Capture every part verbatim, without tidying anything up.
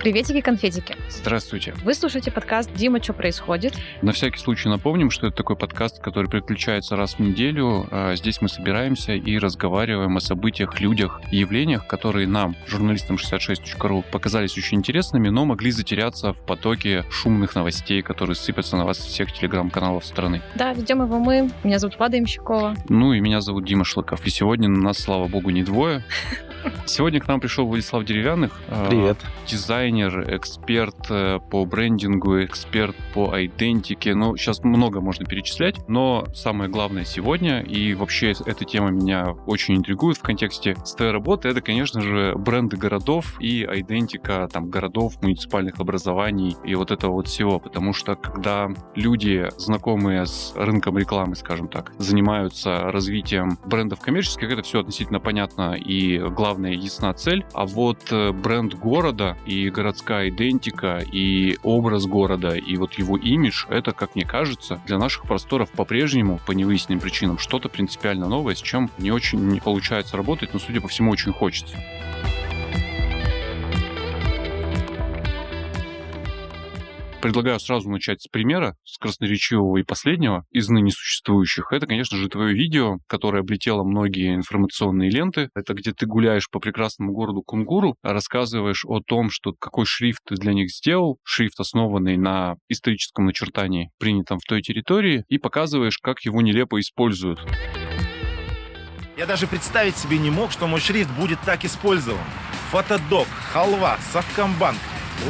Приветики-конфетики. Здравствуйте. Вы слушаете подкаст «Дима, чо происходит?». На всякий случай напомним, что это такой подкаст, который приключается раз в неделю. Здесь мы собираемся и разговариваем о событиях, людях и явлениях, которые нам, журналистам шестьдесят шесть точка ру, показались очень интересными, но могли затеряться в потоке шумных новостей, которые сыпятся на вас со всех телеграм-каналов страны. Да, ведем его мы. Меня зовут Влада Емщикова. Ну и меня зовут Дима Шлыков. И сегодня на нас, слава богу, не двое. Сегодня к нам пришел Владислав Деревянных. Привет. Э, дизайнер, эксперт э, по брендингу, эксперт по айдентике. Ну, сейчас много можно перечислять, но самое главное сегодня, и вообще эта тема меня очень интригует в контексте своей работы, это, конечно же, бренды городов и айдентика там, городов, муниципальных образований и вот этого вот всего. Потому что когда люди, знакомые с рынком рекламы, скажем так, занимаются развитием брендов коммерческих, это все относительно понятно и главное, главное, ясна цель, а вот бренд города и городская идентика и образ города и вот его имидж, это, как мне кажется, для наших просторов по-прежнему, по невыясненным причинам, что-то принципиально новое, с чем не очень не получается работать, но, судя по всему, очень хочется. Предлагаю сразу начать с примера, с красноречивого и последнего, из ныне существующих. Это, конечно же, твое видео, которое облетело многие информационные ленты. Это где ты гуляешь по прекрасному городу Кунгуру, рассказываешь о том, что какой шрифт ты для них сделал, шрифт, основанный на историческом начертании, принятом в той территории, и показываешь, как его нелепо используют. Я даже представить себе не мог, что мой шрифт будет так использован. Фотодок, халва, совкомбанк.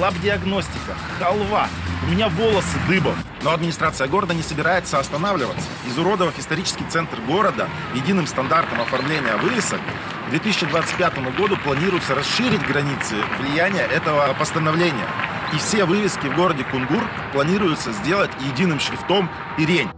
Лаб-диагностика, халва. У меня волосы дыбом. Но администрация города не собирается останавливаться. Изуродовав исторический центр города единым стандартом оформления вывесок, к две тысячи двадцать пятому году планируется расширить границы влияния этого постановления. И все вывески в городе Кунгур планируется сделать единым шрифтом «Ирень».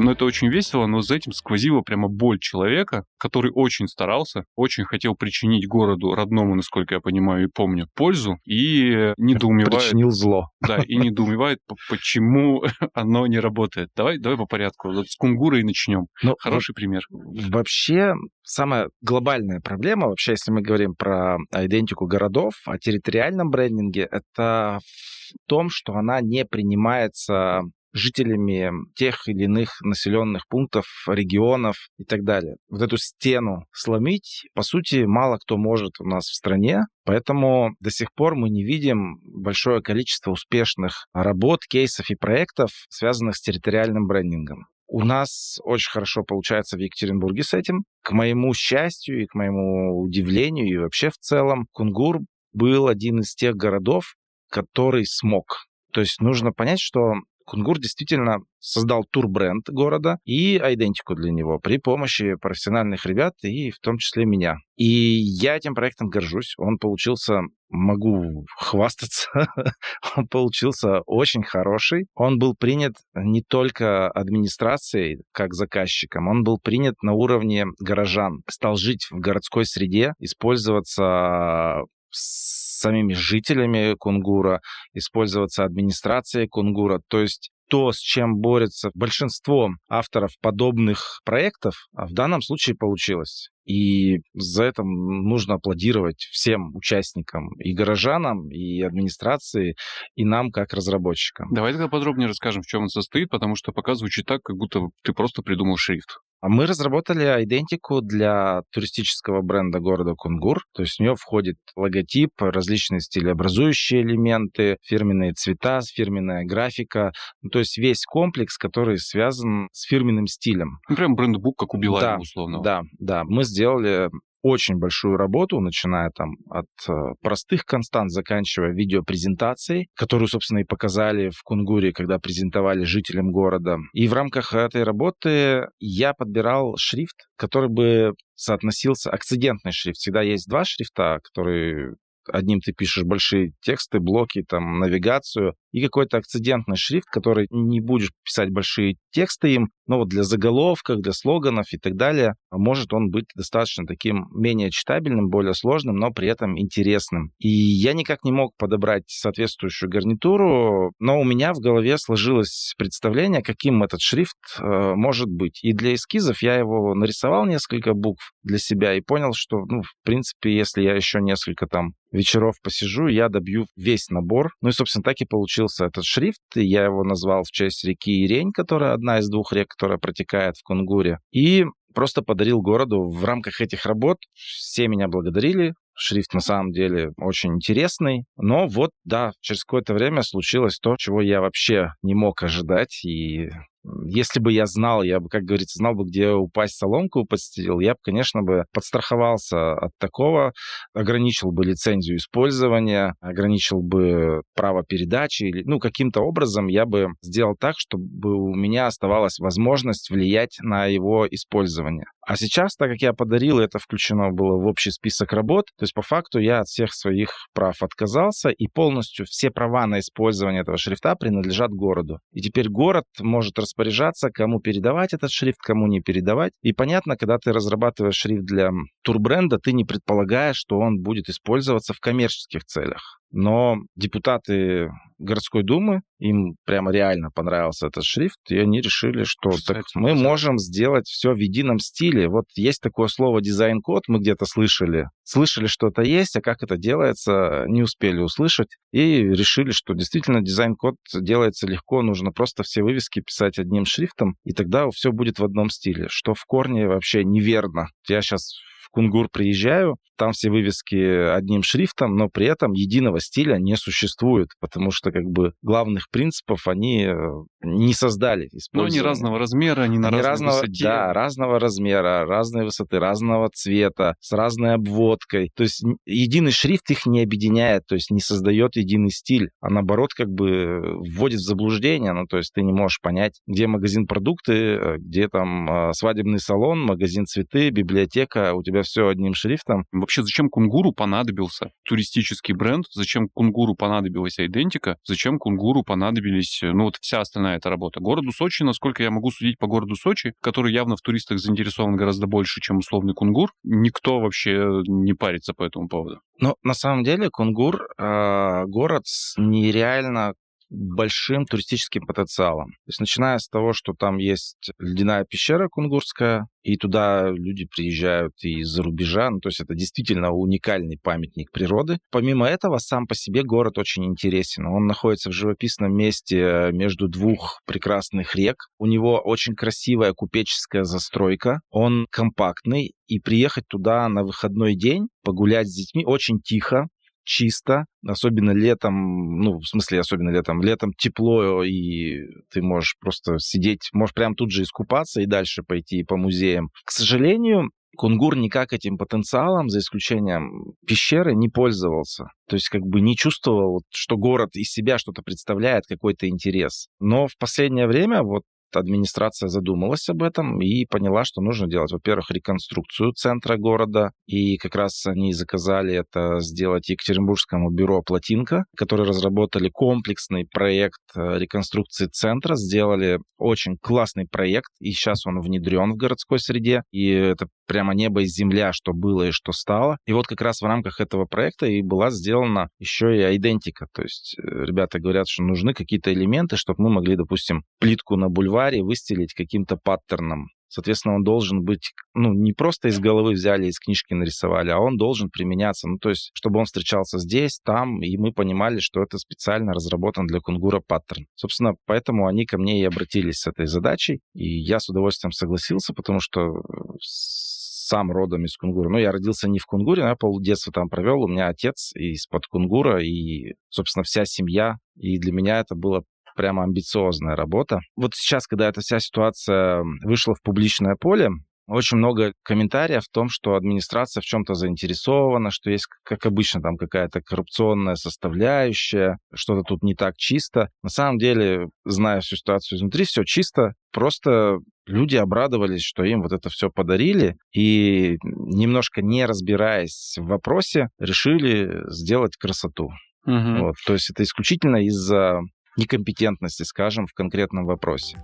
Но это очень весело, но за этим сквозила прямо боль человека, который очень старался, очень хотел причинить городу родному, насколько я понимаю и помню, пользу, и недоумевает... Причинил зло. Да, и недоумевает, почему оно не работает. Давай, давай по порядку, вот с Кунгура и начнем. Но хороший пример. Вообще, самая глобальная проблема, вообще, если мы говорим про идентику городов, о территориальном брендинге, это в том, что она не принимается... жителями тех или иных населенных пунктов, регионов и так далее. Вот эту стену сломить, по сути, мало кто может у нас в стране, поэтому до сих пор мы не видим большое количество успешных работ, кейсов и проектов, связанных с территориальным брендингом. У нас очень хорошо получается в Екатеринбурге с этим. К моему счастью и к моему удивлению, и вообще в целом, Кунгур был один из тех городов, который смог. То есть нужно понять, что Кунгур действительно создал турбренд города и айдентику для него при помощи профессиональных ребят и в том числе меня. И я этим проектом горжусь. Он получился, могу хвастаться, он получился очень хороший. Он был принят не только администрацией, как заказчиком, он был принят на уровне горожан. Стал жить в городской среде, использоваться... с самими жителями Кунгура, использоваться администрацией Кунгура. То есть то, с чем борется большинство авторов подобных проектов, в данном случае получилось. И за это нужно аплодировать всем участникам, и горожанам, и администрации, и нам, как разработчикам. Давай тогда подробнее расскажем, в чем он состоит, потому что пока звучит так, как будто ты просто придумал шрифт. Мы разработали айдентику для туристического бренда города Кунгур. То есть в нее входит логотип, различные стилеобразующие элементы, фирменные цвета, фирменная графика. Ну, то есть весь комплекс, который связан с фирменным стилем. Ну, прям брендбук, как у Билайна, да, условно. Да, да. Мы сделали... очень большую работу, начиная там от простых констант, заканчивая видеопрезентацией, которую, собственно, и показали в Кунгуре, когда презентовали жителям города. И в рамках этой работы я подбирал шрифт, который бы соотносился, акцидентный шрифт. Всегда есть два шрифта, которые... Одним ты пишешь большие тексты, блоки, там, навигацию, и какой-то акцидентный шрифт, который не будешь писать большие тексты им, но вот для заголовков, для слоганов и так далее может он быть достаточно таким менее читабельным, более сложным, но при этом интересным. И я никак не мог подобрать соответствующую гарнитуру, но у меня в голове сложилось представление, каким этот шрифт э, может быть. И для эскизов я его нарисовал несколько букв для себя и понял, что, ну, в принципе, если я еще несколько там вечеров посижу, я добью весь набор. Ну и, собственно, так и получился этот шрифт. Я его назвал в честь реки Ирень, которая одна из двух рек, которая протекает в Кунгуре. И просто подарил городу в рамках этих работ. Все меня благодарили. Шрифт на самом деле очень интересный. Но вот, да, через какое-то время случилось то, чего я вообще не мог ожидать. И если бы я знал, я бы, как говорится, знал бы, где упасть соломку подстелил, я бы, конечно, бы подстраховался от такого, ограничил бы лицензию использования, ограничил бы право передачи. Ну, каким-то образом я бы сделал так, чтобы у меня оставалась возможность влиять на его использование. А сейчас, так как я подарил, это включено было в общий список работ, то есть по факту я от всех своих прав отказался, и полностью все права на использование этого шрифта принадлежат городу. И теперь город может распоряжаться, кому передавать этот шрифт, кому не передавать. И понятно, когда ты разрабатываешь шрифт для турбренда, ты не предполагаешь, что он будет использоваться в коммерческих целях. Но депутаты городской думы, им прямо реально понравился этот шрифт, и они решили, что так мы можем сделать все в едином стиле. Вот есть такое слово дизайн-код, мы где-то слышали. Слышали, что это есть, а как это делается, не успели услышать. И решили, что действительно дизайн-код делается легко, нужно просто все вывески писать одним шрифтом, и тогда все будет в одном стиле, что в корне вообще неверно. Я сейчас в Кунгур приезжаю, там все вывески одним шрифтом, но при этом единого стиля не существует, потому что как бы главных принципов они не создали. Ну, они разного размера, они на они разной разного, высоте. Да, разного размера, разной высоты, разного цвета, с разной обводкой. То есть единый шрифт их не объединяет, то есть не создает единый стиль, а наоборот как бы вводит в заблуждение. Ну, то есть ты не можешь понять, где магазин продукты, где там свадебный салон, магазин цветы, библиотека, у тебя все одним шрифтом. Вообще, зачем Кунгуру понадобился туристический бренд? Зачем Кунгуру понадобилась айдентика? Зачем Кунгуру понадобились, ну, вот вся остальная эта работа? Городу Сочи, насколько я могу судить по городу Сочи, который явно в туристах заинтересован гораздо больше, чем условный Кунгур, никто вообще не парится по этому поводу. Ну, на самом деле, Кунгур э, город с нереально большим туристическим потенциалом. То есть начиная с того, что там есть ледяная пещера кунгурская, и туда люди приезжают из-за рубежа. Ну, то есть это действительно уникальный памятник природы. Помимо этого, сам по себе город очень интересен. Он находится в живописном месте между двух прекрасных рек. У него очень красивая купеческая застройка. Он компактный. И приехать туда на выходной день, погулять с детьми очень тихо, чисто, особенно летом, ну, в смысле, особенно летом, летом тепло, и ты можешь просто сидеть, можешь прямо тут же искупаться и дальше пойти по музеям. К сожалению, Кунгур никак этим потенциалом, за исключением пещеры, не пользовался. То есть как бы не чувствовал, что город из себя что-то представляет, какой-то интерес. Но в последнее время вот администрация задумалась об этом и поняла, что нужно делать, во-первых, реконструкцию центра города, и как раз они заказали это сделать Екатеринбургскому бюро «Плотинка», которые разработали комплексный проект реконструкции центра, сделали очень классный проект, и сейчас он внедрен в городской среде, и это прямо небо и земля, что было и что стало. И вот как раз в рамках этого проекта и была сделана еще и айдентика, то есть ребята говорят, что нужны какие-то элементы, чтобы мы могли, допустим, плитку на бульвар выстелить каким-то паттерном. Соответственно, он должен быть, ну, не просто из головы взяли, из книжки нарисовали, а он должен применяться, ну, то есть, чтобы он встречался здесь, там, и мы понимали, что это специально разработан для Кунгура паттерн. Собственно, поэтому они ко мне и обратились с этой задачей, и я с удовольствием согласился, потому что сам родом из Кунгура. Ну, я родился не в Кунгуре, но я полдетства там провел, у меня отец из-под Кунгура, и, собственно, вся семья, и для меня это было прямо амбициозная работа. Вот сейчас, когда эта вся ситуация вышла в публичное поле, очень много комментариев в том, что администрация в чем-то заинтересована, что есть, как обычно, там какая-то коррупционная составляющая, что-то тут не так чисто. На самом деле, зная всю ситуацию изнутри, все чисто, просто люди обрадовались, что им вот это все подарили, и, немножко не разбираясь в вопросе, решили сделать красоту. Угу. Вот, то есть это исключительно из-за некомпетентности, скажем, в конкретном вопросе.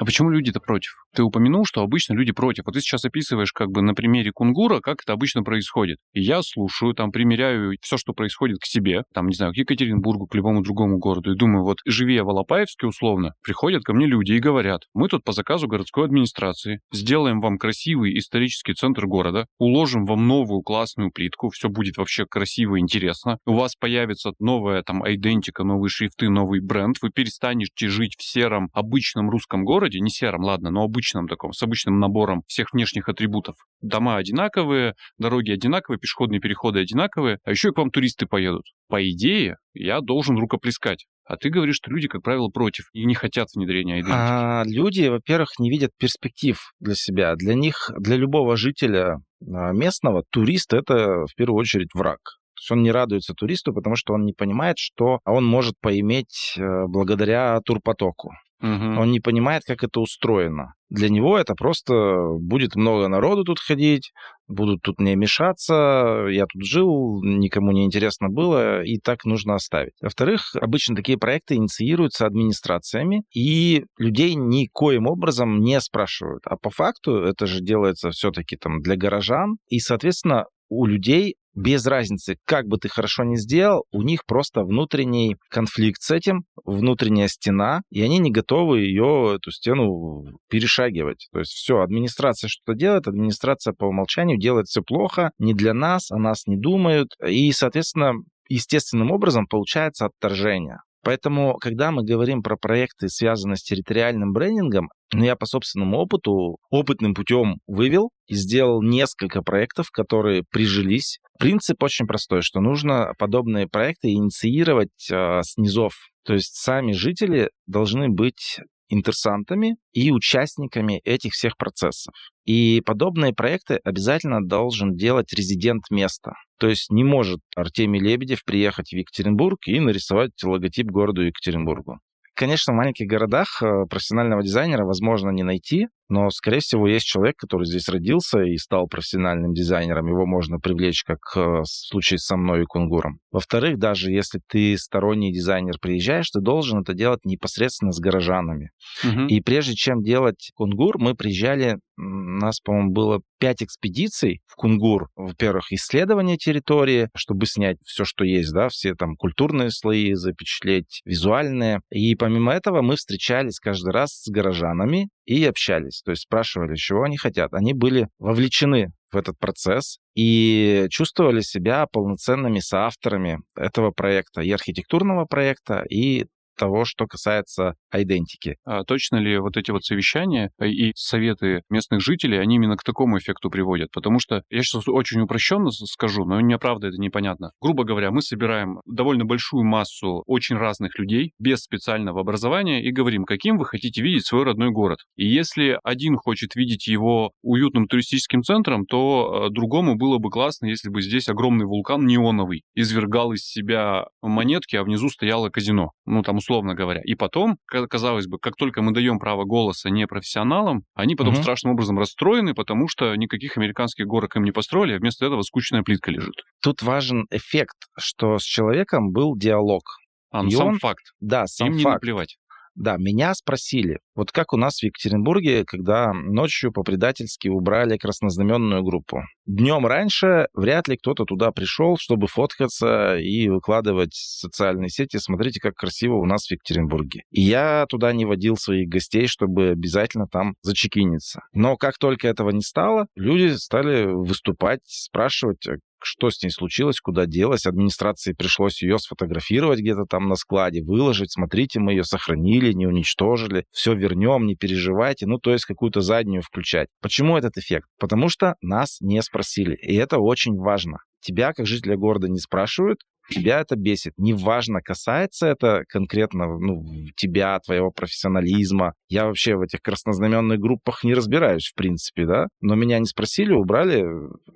А почему люди-то против? Ты упомянул, что обычно люди против. Вот ты сейчас описываешь как бы на примере Кунгура, как это обычно происходит. И я слушаю, там примеряю все, что происходит к себе, там, не знаю, к Екатеринбургу, к любому другому городу. И думаю, вот живя в Алапаевске условно, приходят ко мне люди и говорят, мы тут по заказу городской администрации сделаем вам красивый исторический центр города, уложим вам новую классную плитку, все будет вообще красиво и интересно. У вас появится новая там айдентика, новые шрифты, новый бренд. Вы перестанете жить в сером обычном русском городе, не сером, ладно, но обычном таком, с обычным набором всех внешних атрибутов. Дома одинаковые, дороги одинаковые, пешеходные переходы одинаковые, а еще и к вам туристы поедут. По идее, я должен рукоплескать. А ты говоришь, что люди, как правило, против и не хотят внедрения идентики. А люди, во-первых, не видят перспектив для себя. Для них, для любого жителя местного, турист — это в первую очередь враг. То есть он не радуется туристу, потому что он не понимает, что он может поиметь благодаря турпотоку. Угу. Он не понимает, как это устроено. Для него это просто будет много народу тут ходить, будут тут не мешаться, я тут жил, никому не интересно было, и так нужно оставить. Во-вторых, обычно такие проекты инициируются администрациями, и людей никоим образом не спрашивают. А по факту это же делается все-таки там для горожан, и, соответственно, у людей без разницы, как бы ты хорошо ни сделал, у них просто внутренний конфликт с этим, внутренняя стена, и они не готовы ее, эту стену, перешагивать. То есть все, администрация что-то делает, администрация по умолчанию делает все плохо, не для нас, о нас не думают, и, соответственно, естественным образом получается отторжение. Поэтому, когда мы говорим про проекты, связанные с территориальным брендингом, ну, я по собственному опыту опытным путем вывел и сделал несколько проектов, которые прижились. Принцип очень простой, что нужно подобные проекты инициировать э, с низов. То есть сами жители должны быть интересантами и участниками этих всех процессов. И подобные проекты обязательно должен делать резидент места. То есть не может Артемий Лебедев приехать в Екатеринбург и нарисовать логотип городу Екатеринбургу. Конечно, в маленьких городах профессионального дизайнера возможно не найти, но, скорее всего, есть человек, который здесь родился и стал профессиональным дизайнером. Его можно привлечь, как в случае со мной и Кунгуром. Во-вторых, даже если ты сторонний дизайнер приезжаешь, ты должен это делать непосредственно с горожанами. Угу. И прежде чем делать Кунгур, мы приезжали, у нас, по-моему, было пять экспедиций в Кунгур. Во-первых, исследование территории, чтобы снять все, что есть, да, все там культурные слои, запечатлеть визуальные. И помимо этого мы встречались каждый раз с горожанами и общались. То есть спрашивали, чего они хотят. Они были вовлечены в этот процесс и чувствовали себя полноценными соавторами этого проекта, и архитектурного проекта, и того, что касается айдентики. А точно ли вот эти вот совещания и советы местных жителей, они именно к такому эффекту приводят? Потому что, я сейчас очень упрощенно скажу, но мне правда это непонятно. Грубо говоря, мы собираем довольно большую массу очень разных людей без специального образования и говорим, каким вы хотите видеть свой родной город. И если один хочет видеть его уютным туристическим центром, то другому было бы классно, если бы здесь огромный вулкан неоновый извергал из себя монетки, а внизу стояло казино. Ну, там, условно, условно говоря. И потом, казалось бы, как только мы даем право голоса непрофессионалам, они потом угу. страшным образом расстроены, потому что никаких американских горок им не построили, а вместо этого скучная плитка лежит. Тут важен эффект, что с человеком был диалог. А, ну, сам он... факт. Да, сам им факт. Им не наплевать. Да, меня спросили, вот как у нас в Екатеринбурге, когда ночью по-предательски убрали краснознаменную группу. Днем раньше вряд ли кто-то туда пришел, чтобы фоткаться и выкладывать в социальные сети. Смотрите, как красиво у нас в Екатеринбурге. И я туда не водил своих гостей, чтобы обязательно там зачекиниться. Но как только этого не стало, люди стали выступать, спрашивать, что с ней случилось, куда делась. Администрации пришлось ее сфотографировать где-то там на складе, выложить. Смотрите, мы ее сохранили, не уничтожили. Все вернем, не переживайте. Ну, то есть какую-то заднюю включать. Почему этот эффект? Потому что нас не спросили. И это очень важно. Тебя, как жителя города, не спрашивают. Тебя это бесит. Неважно, касается это конкретно ну, тебя, твоего профессионализма. Я вообще в этих краснознаменных группах не разбираюсь, в принципе, да. Но меня не спросили, убрали.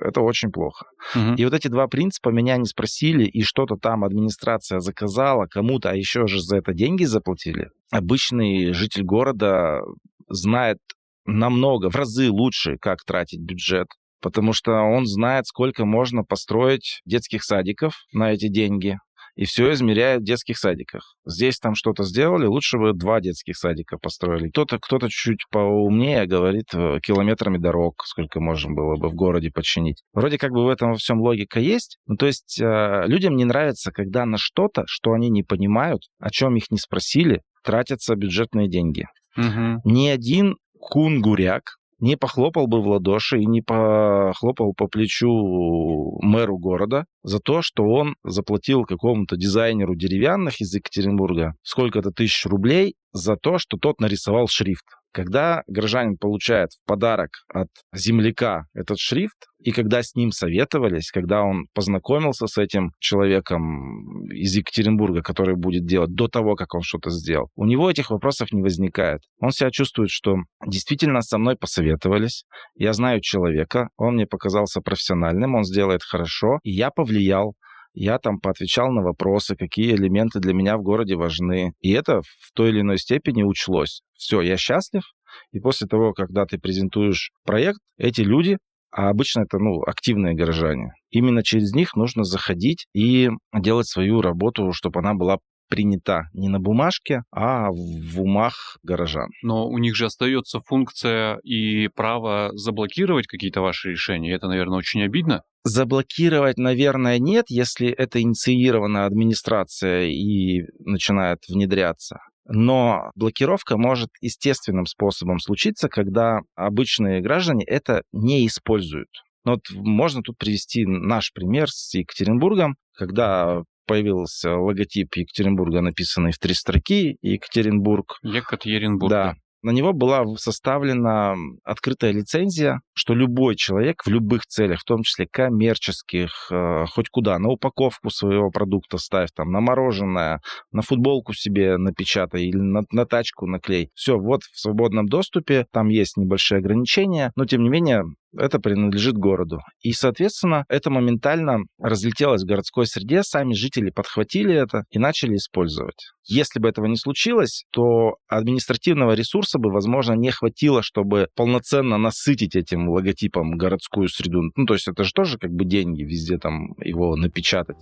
Это очень плохо. Угу. И вот эти два принципа, меня не спросили, и что-то там администрация заказала кому-то, а еще же за это деньги заплатили. Обычный житель города знает намного, в разы лучше, как тратить бюджет. Потому что он знает, сколько можно построить детских садиков на эти деньги. и все измеряют в детских садиках. Здесь там что-то сделали, лучше бы два детских садика построили. Кто-то, кто-то чуть-чуть поумнее говорит километрами дорог, сколько можно было бы в городе подчинить. Вроде как бы в этом во всем логика есть. Ну, то есть э, людям не нравится, когда на что-то, что они не понимают, о чем их не спросили, тратятся бюджетные деньги. Угу. Ни один кунгуряк не похлопал бы в ладоши и не похлопал по плечу мэру города за то, что он заплатил какому-то дизайнеру Деревянных из Екатеринбурга сколько-то тысяч рублей за то, что тот нарисовал шрифт. Когда горожанин получает в подарок от земляка этот шрифт, и когда с ним советовались, когда он познакомился с этим человеком из Екатеринбурга, который будет делать до того, как он что-то сделал, у него этих вопросов не возникает. Он себя чувствует, что действительно со мной посоветовались, я знаю человека, он мне показался профессиональным, он сделает хорошо, и я повлиял. Я там поотвечал на вопросы, какие элементы для меня в городе важны. И это в той или иной степени учлось. Все, я счастлив. И после того, когда ты презентуешь проект, эти люди, а обычно это, ну, активные горожане, именно через них нужно заходить и делать свою работу, чтобы она была принята не на бумажке, а в умах горожан. Но у них же остается функция и право заблокировать какие-то ваши решения. Это, наверное, очень обидно. Заблокировать, наверное, нет, если это инициирована администрация и начинает внедряться. Но блокировка может естественным способом случиться, когда обычные граждане это не используют. Вот можно тут привести наш пример с Екатеринбургом, когда появился логотип Екатеринбурга, написанный в три строки «Екатеринбург». Екатеринбург, да. да. На него была составлена открытая лицензия, что любой человек в любых целях, в том числе коммерческих, хоть куда, на упаковку своего продукта ставь, там, на мороженое, на футболку себе напечатай или на, на тачку наклей. Все, вот в свободном доступе, там есть небольшие ограничения, но тем не менее это принадлежит городу. И, соответственно, это моментально разлетелось в городской среде, сами жители подхватили это и начали использовать. Если бы этого не случилось, то административного ресурса бы, возможно, не хватило, чтобы полноценно насытить этим логотипом городскую среду. Ну, то есть это же тоже как бы деньги везде там его напечатать.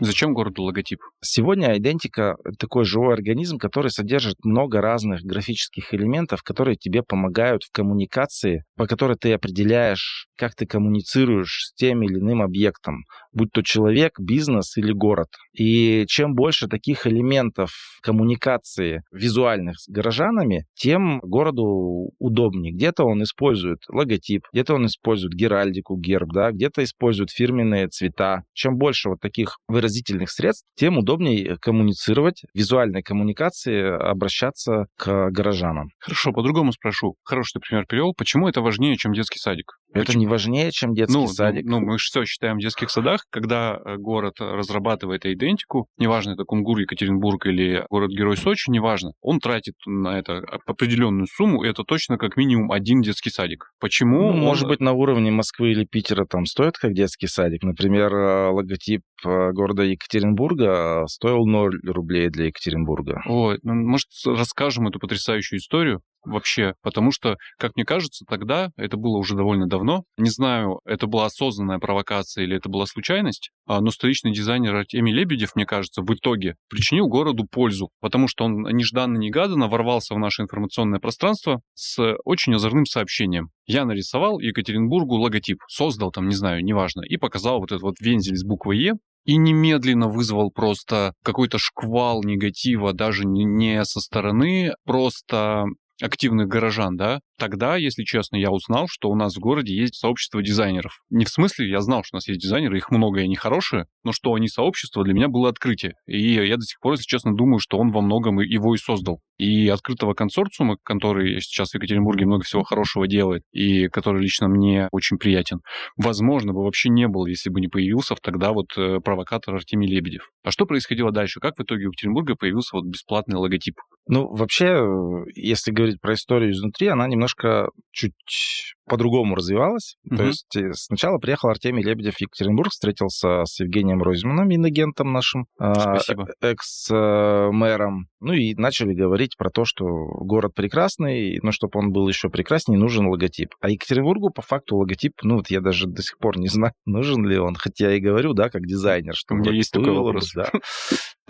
Зачем городу логотип? Сегодня идентика — такой живой организм, который содержит много разных графических элементов, которые тебе помогают в коммуникации, по которой ты определяешь, как ты коммуницируешь с тем или иным объектом, будь то человек, бизнес или город. И чем больше таких элементов коммуникации визуальных с горожанами, тем городу удобнее. Где-то он использует логотип, где-то он использует геральдику, герб, да, где-то использует фирменные цвета. Чем больше вот таких выразительных средств, тем удобнее коммуницировать, в визуальной коммуникации обращаться к горожанам. Хорошо, по-другому спрошу. Хороший ты пример привел. Почему это важнее, чем детский садик? Это Почему? не важнее, чем детский ну, садик. Ну, ну, мы же все считаем в детских садах, когда город разрабатывает идентику, неважно, это Кунгур, Екатеринбург или город-герой Сочи, неважно, он тратит на это определенную сумму, и это точно как минимум один детский садик. Почему? Ну, он... Может быть, на уровне Москвы или Питера там стоит как детский садик. Например, логотип города Екатеринбурга стоил ноль рублей для Екатеринбурга. Ой, ну, может, расскажем эту потрясающую историю? Вообще, потому что, как мне кажется, тогда, это было уже довольно давно, не знаю, это была осознанная провокация или это была случайность, но столичный дизайнер Артемий Лебедев, мне кажется, в итоге причинил городу пользу, потому что он нежданно-негаданно ворвался в наше информационное пространство с очень озорным сообщением. Я нарисовал Екатеринбургу логотип, создал там, не знаю, неважно, и показал вот этот вот вензель с буквой «Е», и немедленно вызвал просто какой-то шквал негатива, даже не со стороны, просто... активных горожан, да, тогда, если честно, я узнал, что у нас в городе есть сообщество дизайнеров. Не в смысле, я знал, что у нас есть дизайнеры, их много и они хорошие, но что они сообщество, для меня было открытие. И я до сих пор, если честно, думаю, что он во многом его и создал. И открытого консорциума, который сейчас в Екатеринбурге много всего хорошего делает, и который лично мне очень приятен, возможно, бы вообще не было, если бы не появился тогда вот провокатор Артемий Лебедев. А что происходило дальше? Как в итоге у Екатеринбурга появился вот бесплатный логотип? Ну, вообще, если говорить про историю изнутри, она немножко чуть по-другому развивалось. Uh-huh. То есть сначала приехал Артемий Лебедев в Екатеринбург, встретился с Евгением Ройзманом, инагентом нашим, экс-мэром. Ну и начали говорить про то, что город прекрасный, но чтобы он был еще прекраснее, нужен логотип. А Екатеринбургу по факту логотип, ну вот я даже до сих пор не знаю, нужен ли он. Хотя я и говорю, да, как дизайнер, что у меня есть такой вопрос. Да.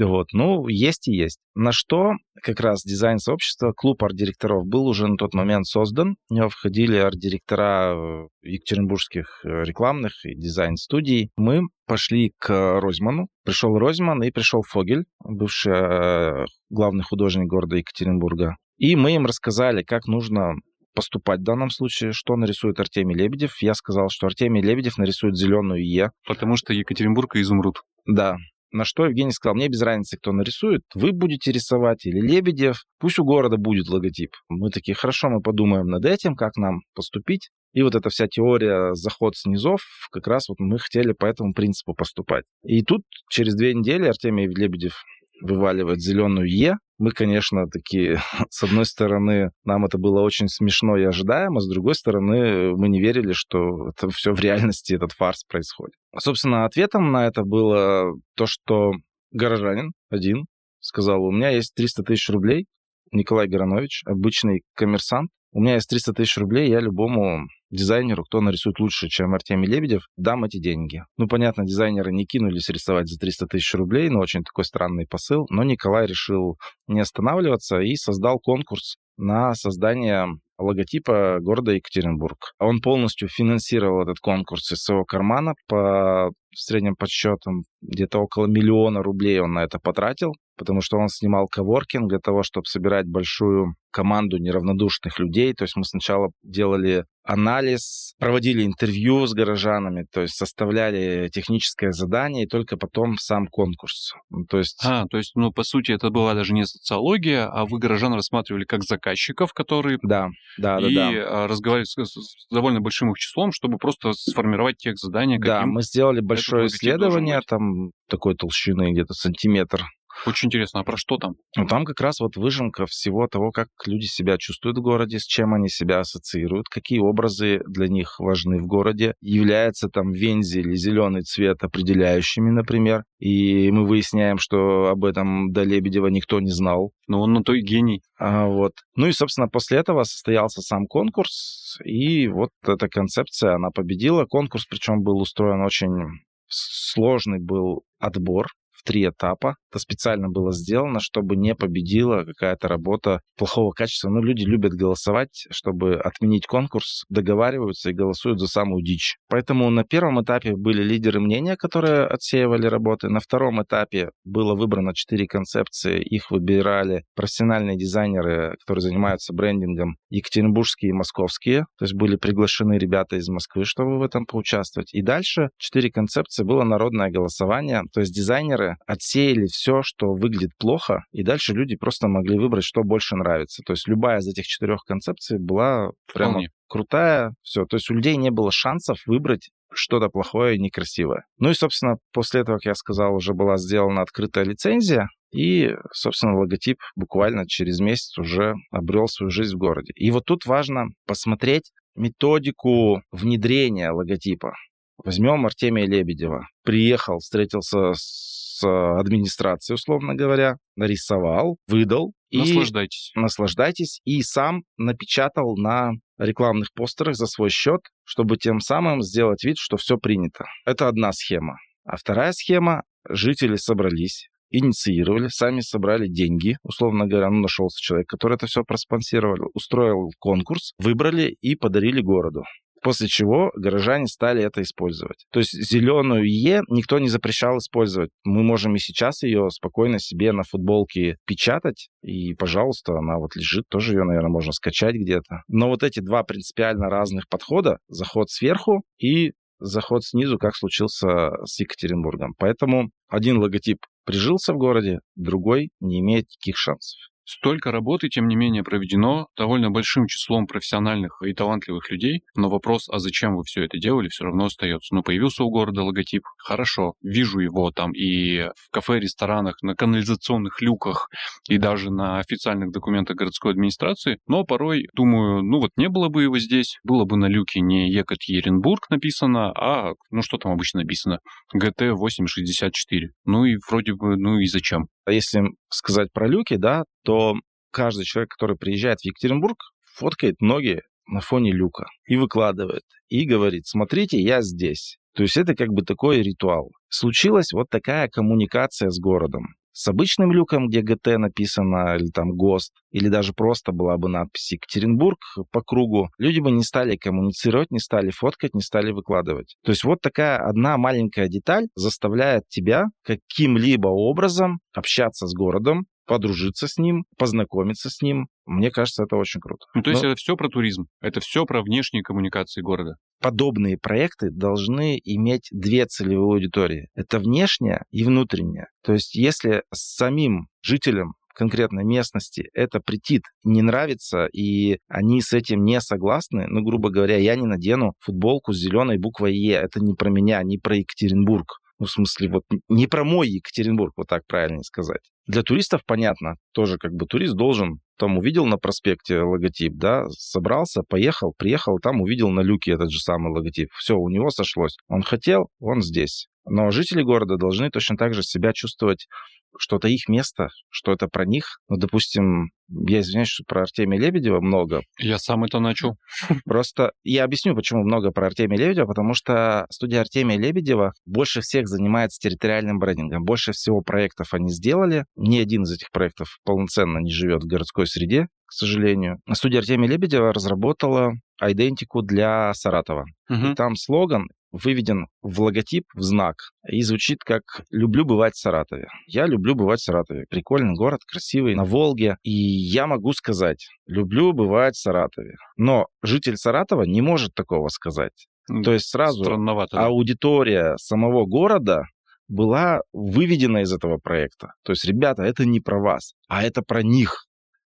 Вот, ну, есть и есть. На что как раз дизайн-сообщество, клуб арт-директоров был уже на тот момент создан. В него входили арт-директора екатеринбургских рекламных и дизайн-студий. Мы пошли к Ройзману. Пришел Ройзман и пришел Фогель, бывший главный художник города Екатеринбурга. И мы им рассказали, как нужно поступать в данном случае, что нарисует Артемий Лебедев. Я сказал, что Артемий Лебедев нарисует зеленую Е. Потому что Екатеринбург и изумруд. Да. На что Евгений сказал, мне без разницы, кто нарисует, вы будете рисовать или Лебедев, пусть у города будет логотип. Мы такие, хорошо, мы подумаем над этим, как нам поступить. И вот эта вся теория заход с низов, как раз вот мы хотели по этому принципу поступать. И тут через две недели Артемий Лебедев вываливает зеленую Е. Мы, конечно, такие, с одной стороны, нам это было очень смешно и ожидаемо, с другой стороны, мы не верили, что это все в реальности, этот фарс происходит. Собственно, ответом на это было то, что горожанин один сказал, у меня есть триста тысяч рублей, Николай Гаранович, обычный коммерсант, у меня есть триста тысяч рублей, я любому дизайнеру, кто нарисует лучше, чем Артемий Лебедев, дам эти деньги. Ну, понятно, дизайнеры не кинулись рисовать за триста тысяч рублей, но очень такой странный посыл. Но Николай решил не останавливаться и создал конкурс на создание логотипа города Екатеринбург. Он полностью финансировал этот конкурс из своего кармана. По средним подсчетам где-то около миллиона рублей он на это потратил, потому что он снимал коворкинг для того, чтобы собирать большую команду неравнодушных людей. То есть мы сначала делали анализ, проводили интервью с горожанами, то есть составляли техническое задание и только потом сам конкурс. То есть... А, то есть, ну, по сути, это была даже не социология, а вы горожан рассматривали как заказчиков, которые... Да, да, да. И да, да. разговаривали с, с довольно большим их числом, чтобы просто сформировать тех заданий. Да, мы сделали большое исследование, там такой толщины где-то сантиметр. Очень интересно, а про что там? Ну, там как раз вот выжимка всего того, как люди себя чувствуют в городе, с чем они себя ассоциируют, какие образы для них важны в городе, является там вензель или зеленый цвет определяющими, например, и мы выясняем, что об этом до Лебедева никто не знал. Но он на то и гений. А, вот. Ну и, собственно, после этого состоялся сам конкурс, и вот эта концепция, она победила. Конкурс, причем, был устроен очень сложный был отбор. Три этапа. Это специально было сделано, чтобы не победила какая-то работа плохого качества. Но люди любят голосовать, чтобы отменить конкурс, договариваются и голосуют за самую дичь. Поэтому на первом этапе были лидеры мнения, которые отсеивали работы. На втором этапе было выбрано четыре концепции. Их выбирали профессиональные дизайнеры, которые занимаются брендингом, екатеринбургские и московские. То есть были приглашены ребята из Москвы, чтобы в этом поучаствовать. И дальше четыре концепции было народное голосование. То есть дизайнеры отсеяли все, что выглядит плохо, и дальше люди просто могли выбрать, что больше нравится. То есть любая из этих четырех концепций была прямо Вполне. крутая. Все. То есть у людей не было шансов выбрать что-то плохое и некрасивое. Ну и, собственно, после этого, как я сказал, уже была сделана открытая лицензия, и, собственно, логотип буквально через месяц уже обрел свою жизнь в городе. И вот тут важно посмотреть методику внедрения логотипа. Возьмем Артемия Лебедева. Приехал, встретился с администрации, условно говоря, нарисовал, выдал. Наслаждайтесь. И наслаждайтесь. И сам напечатал на рекламных постерах за свой счет, чтобы тем самым сделать вид, что все принято. Это одна схема. А вторая схема, жители собрались, инициировали, сами собрали деньги, условно говоря, ну, нашелся человек, который это все проспонсировал, устроил конкурс, выбрали и подарили городу. После чего горожане стали это использовать. То есть зеленую Е никто не запрещал использовать. Мы можем и сейчас ее спокойно себе на футболке печатать. И, пожалуйста, она вот лежит, тоже ее, наверное, можно скачать где-то. Но вот эти два принципиально разных подхода, заход сверху и заход снизу, как случился с Екатеринбургом. Поэтому один логотип прижился в городе, другой не имеет никаких шансов. Столько работы, тем не менее, проведено довольно большим числом профессиональных и талантливых людей, но вопрос, а зачем вы все это делали, все равно остается. Ну, появился у города логотип, хорошо, вижу его там и в кафе, ресторанах, на канализационных люках, и даже на официальных документах городской администрации, но порой думаю, ну вот не было бы его здесь, было бы на люке не Екатеринбург написано, а, ну что там обычно написано, Гэ Тэ восемь шестьдесят четыре. Ну и вроде бы, ну и зачем? Если сказать про люки, да, то каждый человек, который приезжает в Екатеринбург, фоткает ноги на фоне люка и выкладывает, и говорит, смотрите, я здесь. То есть это как бы такой ритуал. Случилась вот такая коммуникация с городом. С обычным люком, где Гэ Тэ написано, или там ГОСТ, или даже просто была бы надпись «Екатеринбург» по кругу, люди бы не стали коммуницировать, не стали фоткать, не стали выкладывать. То есть вот такая одна маленькая деталь заставляет тебя каким-либо образом общаться с городом, подружиться с ним, познакомиться с ним. Мне кажется, это очень круто. Ну, то есть Но... это все про туризм, это все про внешние коммуникации города. Подобные проекты должны иметь две целевые аудитории. Это внешняя и внутренняя. То есть если с самим жителем конкретной местности это претит, не нравится, и они с этим не согласны, ну, грубо говоря, я не надену футболку с зеленой буквой Е, это не про меня, не про Екатеринбург. Ну, в смысле, вот не про мой Екатеринбург, вот так правильнее сказать. Для туристов понятно, тоже как бы турист должен, там увидел на проспекте логотип, да, собрался, поехал, приехал, там увидел на люке этот же самый логотип. Все, у него сошлось. Он хотел, он здесь. Но жители города должны точно так же себя чувствовать, что это их место, что это про них. Ну, допустим, я извиняюсь, что про Артемия Лебедева много. Я сам это начал. Просто я объясню, почему много про Артемия Лебедева, потому что студия Артемия Лебедева больше всех занимается территориальным брендингом. Больше всего проектов они сделали. Ни один из этих проектов полноценно не живет в городской среде, к сожалению. Студия Артемия Лебедева разработала идентику для Саратова. Угу. И там слоган выведен в логотип, в знак, и звучит как «люблю бывать в Саратове». Я люблю бывать в Саратове. Прикольный город, красивый, на Волге. И я могу сказать «люблю бывать в Саратове». Но житель Саратова не может такого сказать. То есть сразу аудитория самого города была выведена из этого проекта. То есть, ребята, это не про вас, а это про них.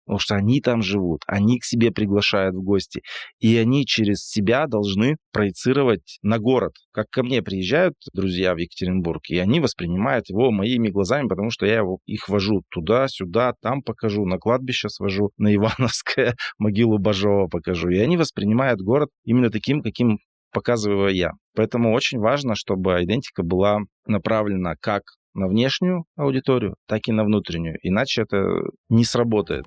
Потому что они там живут, они к себе приглашают в гости, и они через себя должны проецировать на город. Как ко мне приезжают друзья в Екатеринбург, и они воспринимают его моими глазами, потому что я его, их вожу туда-сюда, там покажу, на кладбище свожу, на Ивановское, могилу Бажова покажу. И они воспринимают город именно таким, каким показываю я. Поэтому очень важно, чтобы идентика была направлена как на внешнюю аудиторию, так и на внутреннюю. Иначе это не сработает.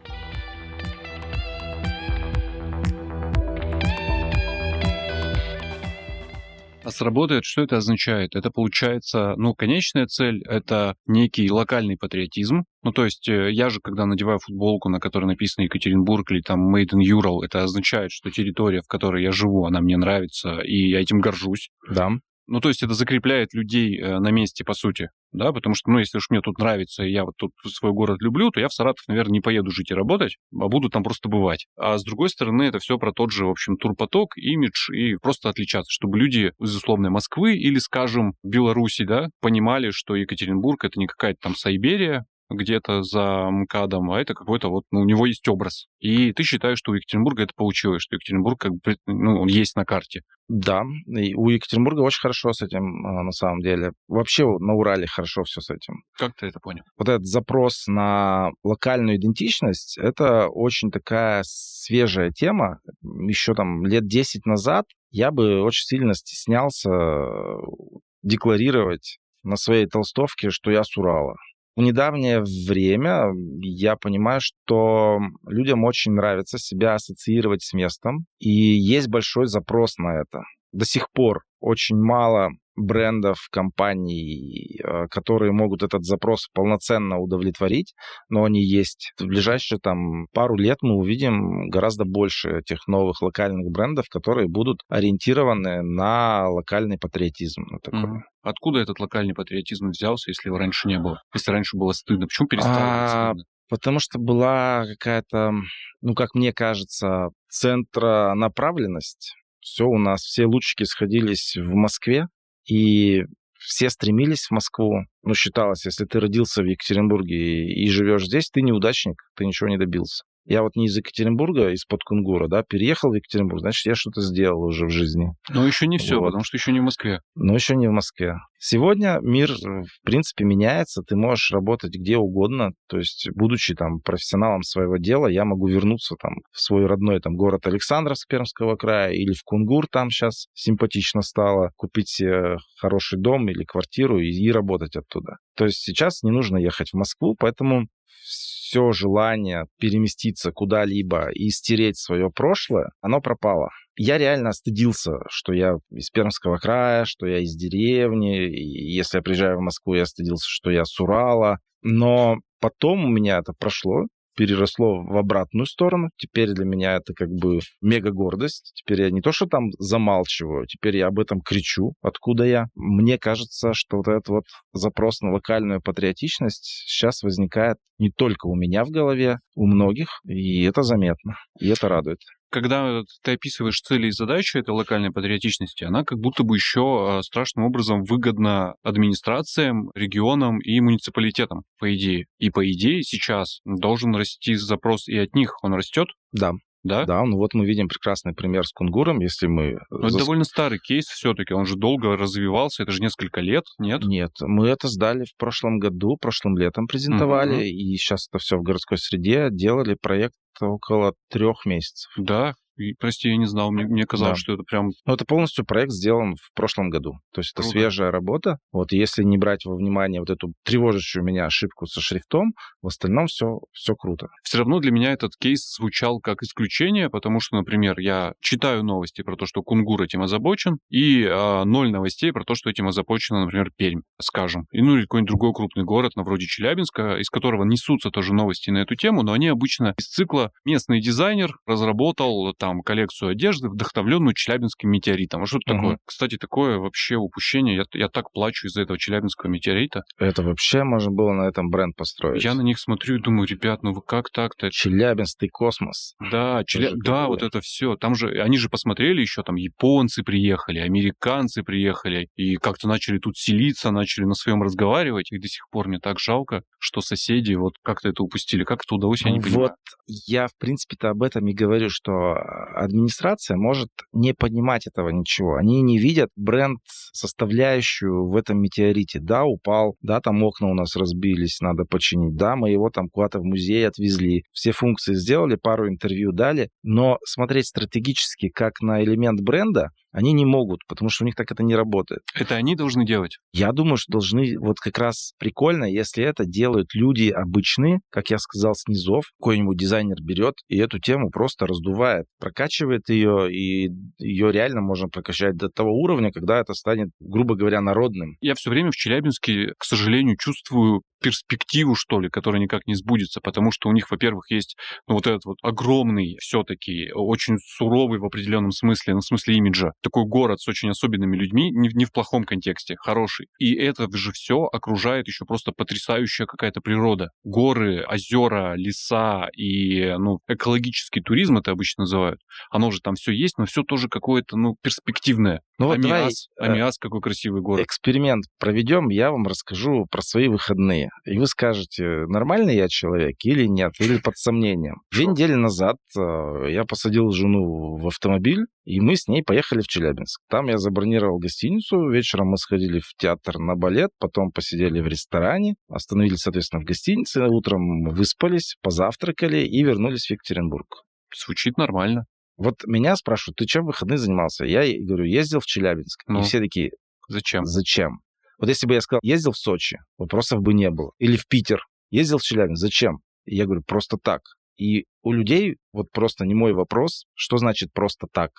А сработает, что это означает? Это получается, ну, конечная цель — это некий локальный патриотизм. Ну, то есть я же, когда надеваю футболку, на которой написано «Екатеринбург» или там «Made in Ural», это означает, что территория, в которой я живу, она мне нравится, и я этим горжусь. Да. Ну, то есть это закрепляет людей на месте, по сути, да, потому что, ну, если уж мне тут нравится, и я вот тут свой город люблю, то я в Саратов, наверное, не поеду жить и работать, а буду там просто бывать. А с другой стороны, это все про тот же, в общем, турпоток, имидж и просто отличаться, чтобы люди из условной Москвы или, скажем, Беларуси, да, понимали, что Екатеринбург — это не какая-то там Сайберия, где-то за МКАДом, а это какой-то вот, ну, у него есть образ. И ты считаешь, что у Екатеринбурга это получилось, что Екатеринбург как бы, ну, он есть на карте. Да, и у Екатеринбурга очень хорошо с этим, на самом деле. Вообще на Урале хорошо все с этим. Как ты это понял? Вот этот запрос на локальную идентичность, это очень такая свежая тема. Еще там лет десять назад я бы очень сильно стеснялся декларировать на своей толстовке, что я с Урала. В недавнее время я понимаю, что людям очень нравится себя ассоциировать с местом, и есть большой запрос на это. До сих пор очень мало брендов, компаний, которые могут этот запрос полноценно удовлетворить, но они есть. В ближайшие там пару лет мы увидим гораздо больше тех новых локальных брендов, которые будут ориентированы на локальный патриотизм. На такой. Откуда этот локальный патриотизм взялся, если его раньше не было? Если раньше было стыдно, почему перестало быть стыдно? Потому что была какая-то, ну, как мне кажется, центронаправленность. Все, у нас все лучики сходились в Москве, и все стремились в Москву. Ну, считалось, если ты родился в Екатеринбурге и, и живешь здесь, ты неудачник, ты ничего не добился. Я вот не из Екатеринбурга, из-под Кунгура, да, переехал в Екатеринбург, значит, я что-то сделал уже в жизни. Но еще не все, вот. Потому что еще не в Москве. Но еще не в Москве. Сегодня мир, в принципе, меняется, ты можешь работать где угодно, то есть, будучи там профессионалом своего дела, я могу вернуться там в свой родной там город Александровск Пермского края или в Кунгур, там сейчас симпатично стало, купить хороший дом или квартиру и, и работать оттуда. То есть сейчас не нужно ехать в Москву, поэтому все желание переместиться куда-либо и стереть свое прошлое, оно пропало. Я реально стыдился, что я из Пермского края, что я из деревни. И если я приезжаю в Москву, я стыдился, что я с Урала. Но потом у меня это прошло, переросло в обратную сторону. Теперь для меня это как бы мега-гордость. Теперь я не то, что там замалчиваю, теперь я об этом кричу, откуда я. Мне кажется, что вот этот вот запрос на локальную патриотичность сейчас возникает не только у меня в голове, у многих, и это заметно, и это радует. Когда ты описываешь цели и задачи этой локальной патриотичности, она как будто бы еще страшным образом выгодна администрациям, регионам и муниципалитетам, по идее. И по идее сейчас должен расти запрос и от них. Он растет? Да. Да? Да, ну вот мы видим прекрасный пример с Кунгуром, если мы... Но это довольно старый кейс все-таки, он же долго развивался, это же несколько лет, нет? Нет, мы это сдали в прошлом году, прошлым летом презентовали, угу. И сейчас это все в городской среде, делали проект около трех месяцев. Да. Прости, я не знал, мне, мне казалось, да. Что это прям... Ну, это полностью проект сделан в прошлом году. То есть это Круто. Свежая работа. Вот если не брать во внимание вот эту тревожащую меня ошибку со шрифтом, в остальном все, все круто. Все равно для меня этот кейс звучал как исключение, потому что, например, я читаю новости про то, что Кунгур этим озабочен, и э, ноль новостей про то, что этим озабочена, например, Пермь, скажем. И, ну, или какой-нибудь другой крупный город, на вроде Челябинска, из которого несутся тоже новости на эту тему, но они обычно из цикла «Местный дизайнер разработал там коллекцию одежды, вдохновленную челябинским метеоритом». А что это угу. такое? Кстати, такое вообще упущение. Я, я так плачу из-за этого челябинского метеорита. Это вообще можно было на этом бренд построить. Я на них смотрю и думаю, ребят, ну вы как так-то? Челябинский космос. Да, челя... да вот это все. Там же, они же посмотрели еще, там японцы приехали, американцы приехали, и как-то начали тут селиться, начали на своем разговаривать. Их до сих пор мне так жалко, что соседи вот как-то это упустили. Как это удалось, я не понимаю. Вот я, в принципе-то, об этом и говорю, что администрация может не понимать этого ничего. Они не видят бренд, составляющую в этом метеорите. Да, упал, да, там окна у нас разбились, надо починить, да, мы его там куда-то в музей отвезли, все функции сделали, пару интервью дали, но смотреть стратегически как на элемент бренда они не могут, потому что у них так это не работает. Это они должны делать? Я думаю, что должны. Вот как раз прикольно, если это делают люди обычные, как я сказал, с низов. Какой-нибудь дизайнер берет и эту тему просто раздувает, прокачивает ее, и ее реально можно прокачать до того уровня, когда это станет, грубо говоря, народным. Я все время в Челябинске, к сожалению, чувствую перспективу, что ли, которая никак не сбудется, потому что у них, во-первых, есть ну, вот этот вот огромный, все-таки очень суровый в определенном смысле, ну, в смысле имиджа, такой город с очень особенными людьми, не в, не в плохом контексте, хороший. И это же все окружает еще просто потрясающая какая-то природа. Горы, озера, леса и, ну, экологический туризм, это обычно называют. Оно же там все есть, но все тоже какое-то, ну, перспективное. Ну, Амиас, вот Амиас, э, какой красивый город. Эксперимент проведем, я вам расскажу про свои выходные. И вы скажете, нормальный я человек или нет, или под сомнением. Две недели назад я посадил жену в автомобиль, и мы с ней поехали в Челябинск. Там я забронировал гостиницу, вечером мы сходили в театр на балет, потом посидели в ресторане, остановились, соответственно, в гостинице, утром выспались, позавтракали и вернулись в Екатеринбург. Звучит нормально. Вот меня спрашивают, ты чем в выходные занимался? Я говорю, ездил в Челябинск. Ну, и все такие, зачем? Зачем? Вот если бы я сказал, ездил в Сочи, вопросов бы не было. Или в Питер. Ездил в Челябинск. Зачем? И я говорю, просто так. И у людей вот просто немой вопрос, что значит просто так?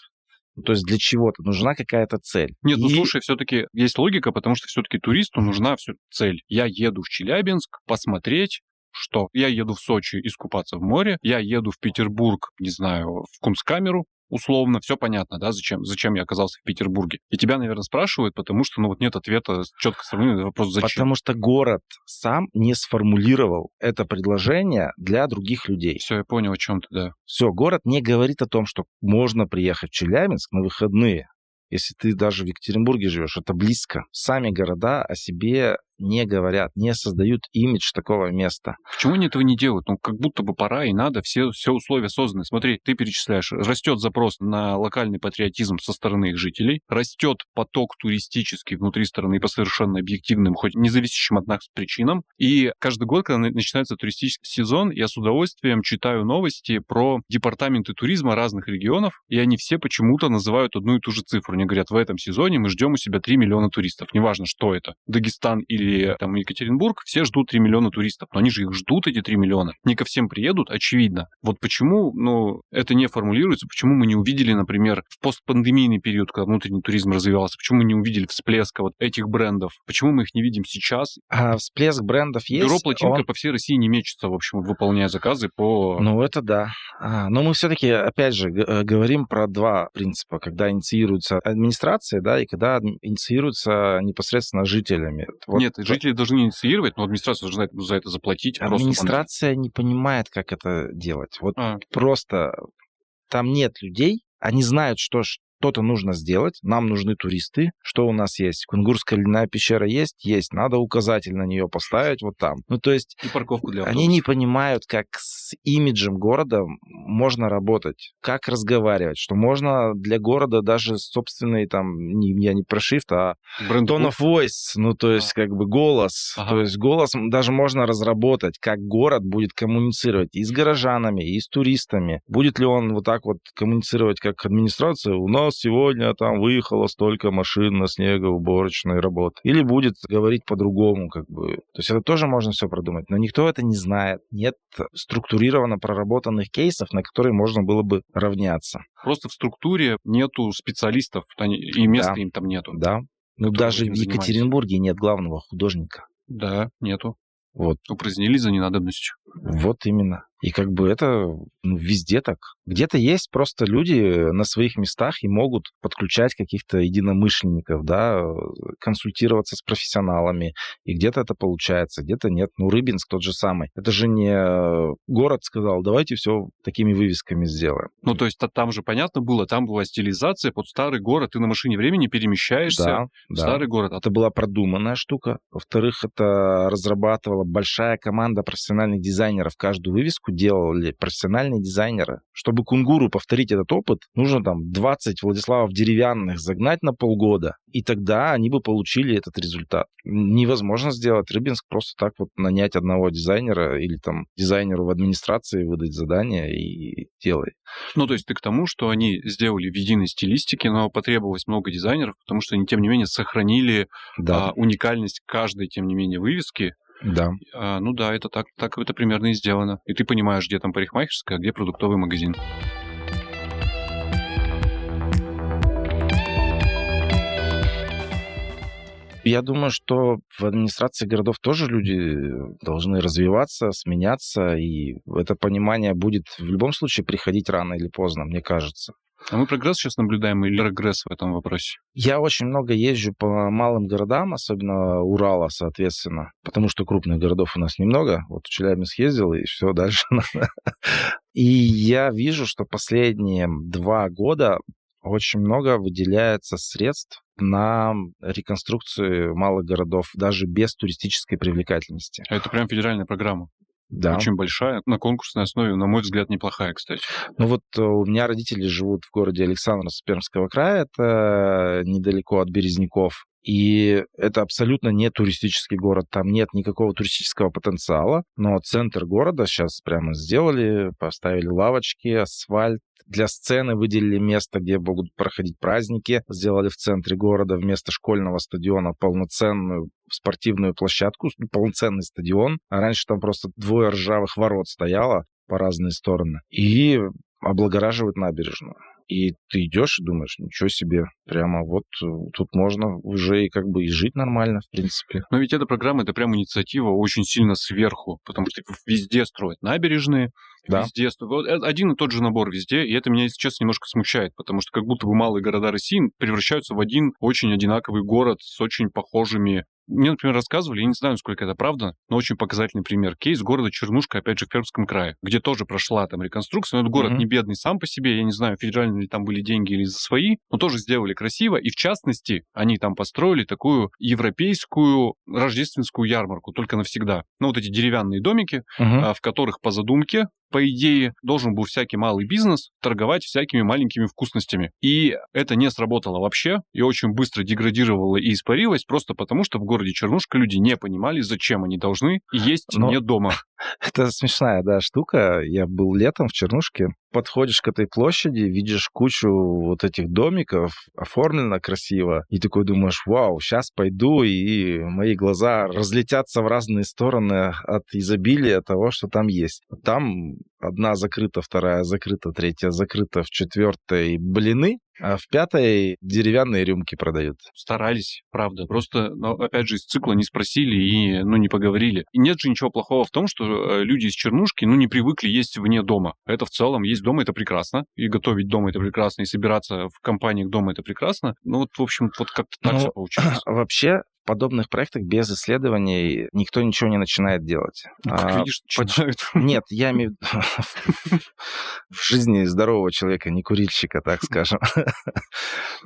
Ну, то есть для чего-то нужна какая-то цель. Нет, и... ну слушай, все-таки есть логика, потому что все-таки туристу нужна все цель. Я еду в Челябинск посмотреть, что я еду в Сочи искупаться в море, я еду в Петербург, не знаю, в кунсткамеру. Условно, все понятно, да, зачем, зачем я оказался в Петербурге. И тебя, наверное, спрашивают, потому что, ну, вот нет ответа, четко сравнивают вопрос, зачем. Потому что город сам не сформулировал это предложение для других людей. Все, я понял, о чем ты, да. Все, город не говорит о том, что можно приехать в Челябинск на выходные. Если ты даже в Екатеринбурге живешь, это близко. Сами города о себе не говорят, не создают имидж такого места. Почему они этого не делают? Ну, как будто бы пора и надо, все, все условия созданы. Смотри, ты перечисляешь, растет запрос на локальный патриотизм со стороны их жителей, растет поток туристический внутри страны по совершенно объективным, хоть независящим от нас причинам. И каждый год, когда начинается туристический сезон, я с удовольствием читаю новости про департаменты туризма разных регионов, и они все почему-то называют одну и ту же цифру. Они говорят, в этом сезоне мы ждем у себя три миллиона туристов. Неважно, что это, Дагестан или или там Екатеринбург, все ждут три миллиона туристов. Но они же их ждут, эти три миллиона. Не ко всем приедут, очевидно. Вот почему, ну, это не формулируется, почему мы не увидели, например, в постпандемийный период, когда внутренний туризм развивался, почему мы не увидели всплеска вот этих брендов, почему мы их не видим сейчас? А всплеск брендов есть? Бюро «Плотинка» он... по всей России не мечется, в общем, выполняя заказы по... Ну, это да. Но мы все-таки, опять же, говорим про два принципа, когда инициируется администрация, да, и когда инициируется непосредственно жителями. Вот. Нет, жители должны инициировать, но администрация должна за это заплатить. Администрация просто не понимает, как это делать. Вот а. просто там нет людей, они знают, что что-то нужно сделать, нам нужны туристы, что у нас есть? Кунгурская ледяная пещера есть? Есть. Надо указатель на нее поставить вот там. Ну, то есть... И парковку для автобуса. Они не понимают, как с имиджем города можно работать, как разговаривать, что можно для города даже собственный там, не, я не про шрифт, а tone of voice, ну, то есть а. как бы голос. Ага. То есть голос даже можно разработать, как город будет коммуницировать и с горожанами, и с туристами. Будет ли он вот так вот коммуницировать, как администрация? У нас сегодня там выехало столько машин на снегоуборочной работы. Или будет говорить по-другому, как бы. То есть это тоже можно все продумать, но никто это не знает. Нет структурированно проработанных кейсов, на которые можно было бы равняться. Просто в структуре нету специалистов, и места да. им там нету. Да. Ну, даже в Екатеринбурге занимается. Нет главного художника. Да, нету. Вот. Упразднились за ненадобностью. Вот именно. И как бы это ну, везде так. Где-то есть просто люди на своих местах и могут подключать каких-то единомышленников, да, консультироваться с профессионалами. И где-то это получается, где-то нет. Ну, Рыбинск тот же самый. Это же не город сказал, давайте все такими вывесками сделаем. Ну, то есть там же понятно было, там была стилизация под старый город. Ты на машине времени перемещаешься да, в да. старый город. Это была продуманная штука. Во-вторых, это разрабатывала большая команда профессиональных дизайнеров. Каждую вывеску делали профессиональные дизайнеры. Чтобы Кунгуру повторить этот опыт, нужно там двадцать Владиславов Деревянных загнать на полгода, и тогда они бы получили этот результат. Невозможно сделать Рыбинск просто так вот нанять одного дизайнера или там дизайнеру в администрации выдать задание и делай. Ну, то есть ты к тому, что они сделали в единой стилистике, но потребовалось много дизайнеров, потому что они, тем не менее, сохранили да. а, уникальность каждой, тем не менее, вывески. Да. А, ну да, это так, так это примерно и сделано. И ты понимаешь, где там парикмахерская, а где продуктовый магазин. Я думаю, что в администрации городов тоже люди должны развиваться, сменяться, и это понимание будет в любом случае приходить рано или поздно, мне кажется. А мы прогресс сейчас наблюдаем или регресс в этом вопросе? Я очень много езжу по малым городам, особенно Урала, соответственно, потому что крупных городов у нас немного. Вот в Челябинск ездил, и все, дальше надо. И я вижу, что последние два года очень много выделяется средств на реконструкцию малых городов, даже без туристической привлекательности. Это прям федеральная программа? Да. Очень большая, на конкурсной основе, на мой взгляд, неплохая, кстати. Ну вот у меня родители живут в городе Александровск Пермского края, это недалеко от Березников. И это абсолютно не туристический город, там нет никакого туристического потенциала, но центр города сейчас прямо сделали, поставили лавочки, асфальт, для сцены выделили место, где будут проходить праздники, сделали в центре города вместо школьного стадиона полноценную спортивную площадку, полноценный стадион, а раньше там просто двое ржавых ворот стояло по разные стороны, и облагораживают набережную. И ты идешь и думаешь, ничего себе, прямо вот тут можно уже и как бы и жить нормально, в принципе. Но ведь эта программа, это прям инициатива очень сильно сверху, потому что везде строят набережные, да. везде строят... Один и тот же набор везде, и это меня, если честно, немножко смущает, потому что как будто бы малые города России превращаются в один очень одинаковый город с очень похожими Мне, например, рассказывали, я не знаю, насколько это правда, но очень показательный пример. Кейс города Чернушка, опять же, в Пермском крае, где тоже прошла там реконструкция. Но этот город mm-hmm. не бедный сам по себе, я не знаю, федеральные ли там были деньги или за свои, но тоже сделали красиво. И, в частности, они там построили такую европейскую рождественскую ярмарку, только навсегда. Ну, вот эти деревянные домики, mm-hmm. в которых по задумке, по идее, должен был всякий малый бизнес торговать всякими маленькими вкусностями. И это не сработало вообще, и очень быстро деградировало и испарилось, просто потому что в городе Чернушка люди не понимали, зачем они должны есть Но... не дома. Это смешная, да, штука. Я был летом в Чернушке. Подходишь к этой площади, видишь кучу вот этих домиков, оформлено красиво, и такой думаешь, вау, сейчас пойду, и мои глаза разлетятся в разные стороны от изобилия того, что там есть. Там одна закрыта, вторая закрыта, третья закрыта, в четвертой блины, а в пятой деревянные рюмки продают. Старались, правда. Просто, ну, опять же, из цикла не спросили и, ну, не поговорили. И нет же ничего плохого в том, что люди из Чернушки, ну, не привыкли есть вне дома. Это в целом, есть дома, это прекрасно. И готовить дома, это прекрасно. И собираться в компаниях дома, это прекрасно. Ну, вот, в общем, вот как-то так ну, все получилось. Вообще... В подобных проектах без исследований никто ничего не начинает делать. Ну, как а, видишь, начинают. Нет, я имею в виду в жизни здорового человека, не курильщика, так скажем.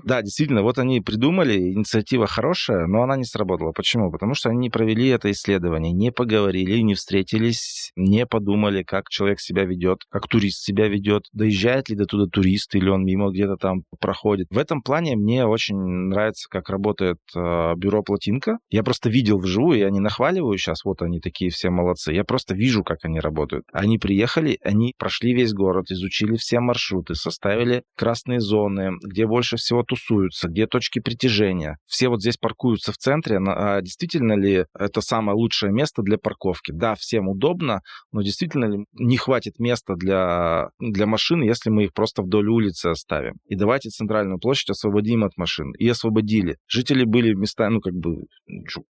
Да, действительно, вот они придумали, инициатива хорошая, но она не сработала. Почему? Потому что они не провели это исследование, не поговорили, не встретились, не подумали, как человек себя ведет, как турист себя ведет, доезжает ли до туда турист, или он мимо где-то там проходит. В этом плане мне очень нравится, как работает бюро Плотинка. Я просто видел вживую, я не нахваливаю сейчас, вот они такие все молодцы. Я просто вижу, как они работают. Они приехали, они прошли весь город, изучили все маршруты, составили красные зоны, где больше всего тусуются, где точки притяжения. Все вот здесь паркуются в центре. А действительно ли это самое лучшее место для парковки? Да, всем удобно, но действительно ли не хватит места для, для машин, если мы их просто вдоль улицы оставим? И давайте центральную площадь освободим от машин. И освободили. Жители были места, ну как бы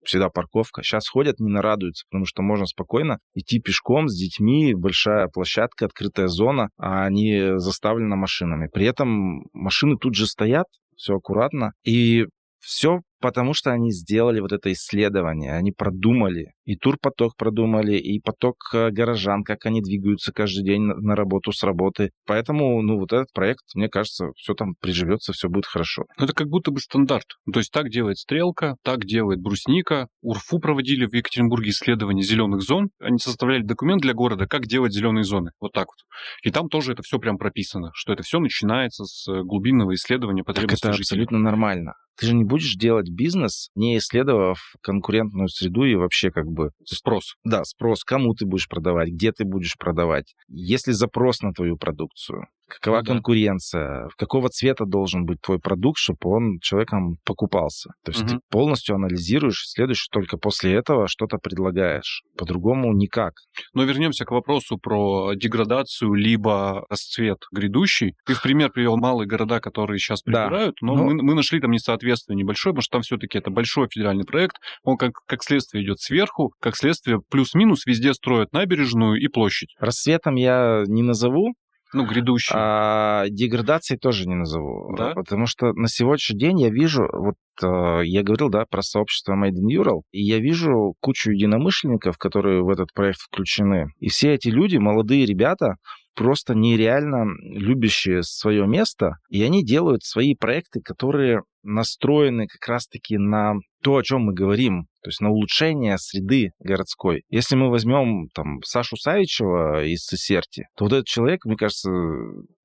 всегда парковка. Сейчас ходят, не нарадуются, потому что можно спокойно идти пешком с детьми, большая площадка, открытая зона, а они заставлены машинами. При этом машины тут же стоят, все аккуратно, и все потому, что они сделали вот это исследование, они продумали, и турпоток продумали, и поток горожан, как они двигаются каждый день на работу, с работы. Поэтому, ну, вот этот проект, мне кажется, все там приживется, все будет хорошо. Это как будто бы стандарт. То есть так делает Стрелка, так делает Брусника. УРФУ проводили в Екатеринбурге исследование зеленых зон. Они составляли документ для города, как делать зеленые зоны. Вот так вот. И там тоже это все прям прописано, что это все начинается с глубинного исследования потребностей жителей. Так это абсолютно нормально. Ты же не будешь делать бизнес, не исследовав конкурентную среду и вообще как бы... Спрос. Да, спрос. Кому ты будешь продавать, где ты будешь продавать. Есть ли запрос на твою продукцию? Какова ну, конкуренция? Да. Какого цвета должен быть твой продукт, чтобы он человеком покупался? То есть угу. ты полностью анализируешь, исследуешь, только после этого что-то предлагаешь. По-другому никак. Но вернемся к вопросу про деградацию либо расцвет грядущий. Ты в пример привел малые города, которые сейчас прибирают, да. но, но... Мы, мы нашли там несоответствие небольшое, потому что там все-таки это большой федеральный проект. Он как, как следствие идет сверху, как следствие плюс-минус везде строят набережную и площадь. Расцветом я не назову. Ну, грядущий. А деградацией тоже не назову. Да? Потому что на сегодняшний день я вижу... вот я говорил, да, про сообщество Made in Ural, и я вижу кучу единомышленников, которые в этот проект включены. И все эти люди, молодые ребята... просто нереально любящие свое место, и они делают свои проекты, которые настроены как раз-таки на то, о чем мы говорим, то есть на улучшение среды городской. Если мы возьмем там Сашу Савичева из Сысерти, то вот этот человек, мне кажется,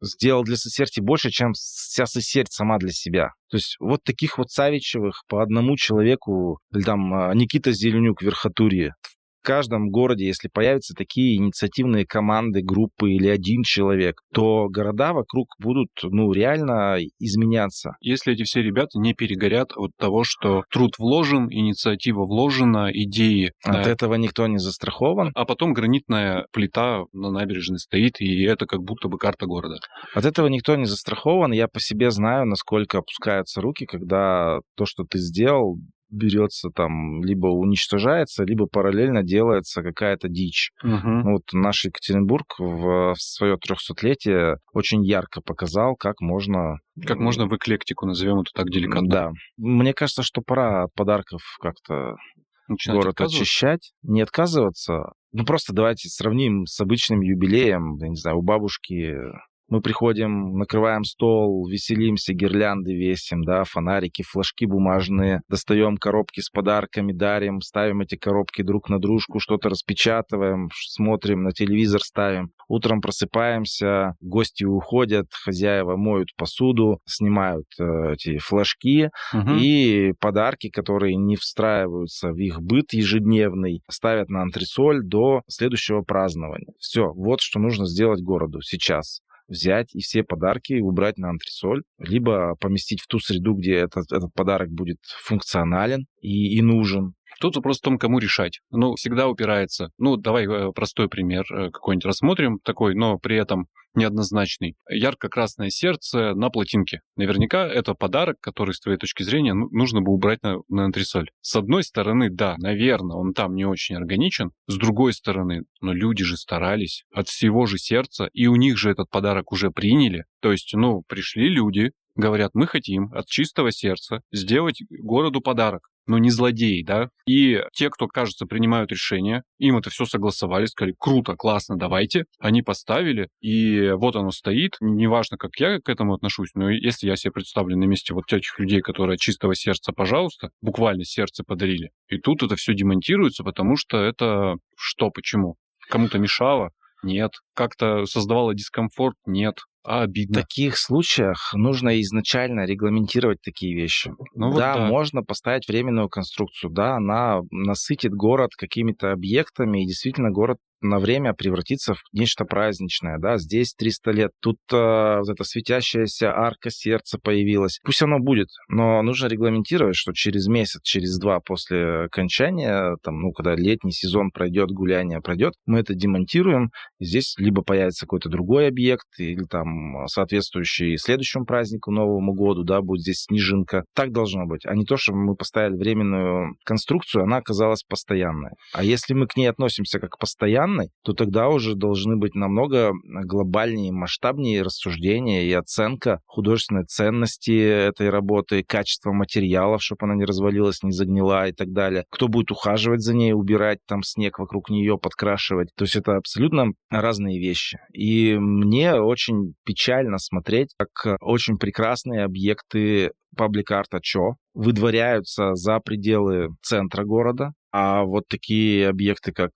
сделал для Сысерти больше, чем вся Сысерть сама для себя. То есть вот таких вот Савичевых по одному человеку, или там Никита Зеленюк в Верхотурье, в каждом городе, если появятся такие инициативные команды, группы или один человек, то города вокруг будут, ну, реально изменяться. Если эти все ребята не перегорят от того, что труд вложен, инициатива вложена, идеи... От да. этого никто не застрахован. А потом гранитная плита на набережной стоит, и это как будто бы карта города. От этого никто не застрахован. Я по себе знаю, насколько опускаются руки, когда то, что ты сделал, берется там, либо уничтожается, либо параллельно делается какая-то дичь. Uh-huh. Вот наш Екатеринбург в свое трехсотлетие очень ярко показал, как можно... Как можно в эклектику, назовем это так деликатно. Да. Мне кажется, что пора от подарков как-то начинать город очищать, не отказываться. Ну, просто давайте сравним с обычным юбилеем, я не знаю, у бабушки... Мы приходим, накрываем стол, веселимся, гирлянды весим, да, фонарики, флажки бумажные, достаем коробки с подарками, дарим, ставим эти коробки друг на дружку, что-то распечатываем, смотрим, на телевизор ставим. Утром просыпаемся, гости уходят, хозяева моют посуду, снимают э, эти флажки, угу. и подарки, которые не встраиваются в их быт ежедневный, ставят на антресоль до следующего празднования. Все, вот что нужно сделать городу сейчас. Взять и все подарки убрать на антресоль, либо поместить в ту среду, где этот, этот подарок будет функционален и, и нужен. Тут вопрос в том, кому решать. Ну, всегда упирается. Ну, давай простой пример какой-нибудь рассмотрим, такой, но при этом неоднозначный. Ярко-красное сердце на плотинке. Наверняка это подарок, который, с твоей точки зрения, нужно бы убрать на, на антресоль. С одной стороны, да, наверное, он там не очень органичен. С другой стороны, но люди же старались от всего же сердца, и у них же этот подарок уже приняли. То есть, ну, пришли люди, говорят, мы хотим от чистого сердца сделать городу подарок. Но не злодеи, да? И те, кто, кажется, принимают решение, им это все согласовали, сказали, круто, классно, давайте. Они поставили, и вот оно стоит. Неважно, как я к этому отношусь, но если я себе представлю на месте вот тех людей, которые от чистого сердца, пожалуйста, буквально сердце подарили, и тут это все демонтируется, потому что это что, почему? Кому-то мешало? Нет. Как-то создавало дискомфорт? Нет. А обидно. В таких случаях нужно изначально регламентировать такие вещи. Ну, вот да, да, можно поставить временную конструкцию, да, она насытит город какими-то объектами, и действительно город на время превратится в нечто праздничное, да, здесь триста лет, тут э, вот эта светящаяся арка сердца появилась. Пусть оно будет, но нужно регламентировать, что через месяц, через два после окончания, там, ну, когда летний сезон пройдет, гуляние пройдет, мы это демонтируем, и здесь либо появится какой-то другой объект, или там соответствующий следующему празднику, Новому году, да, будет здесь снежинка. Так должно быть, а не то, что мы поставили временную конструкцию, она оказалась постоянной. А если мы к ней относимся как постоянно, то тогда уже должны быть намного глобальнее, масштабнее рассуждения и оценка художественной ценности этой работы, качества материалов, чтобы она не развалилась, не загнила и так далее. Кто будет ухаживать за ней, убирать там снег вокруг нее, подкрашивать. То есть это абсолютно разные вещи. И мне очень печально смотреть, как очень прекрасные объекты паблик-арта чо выдворяются за пределы центра города. А вот такие объекты, как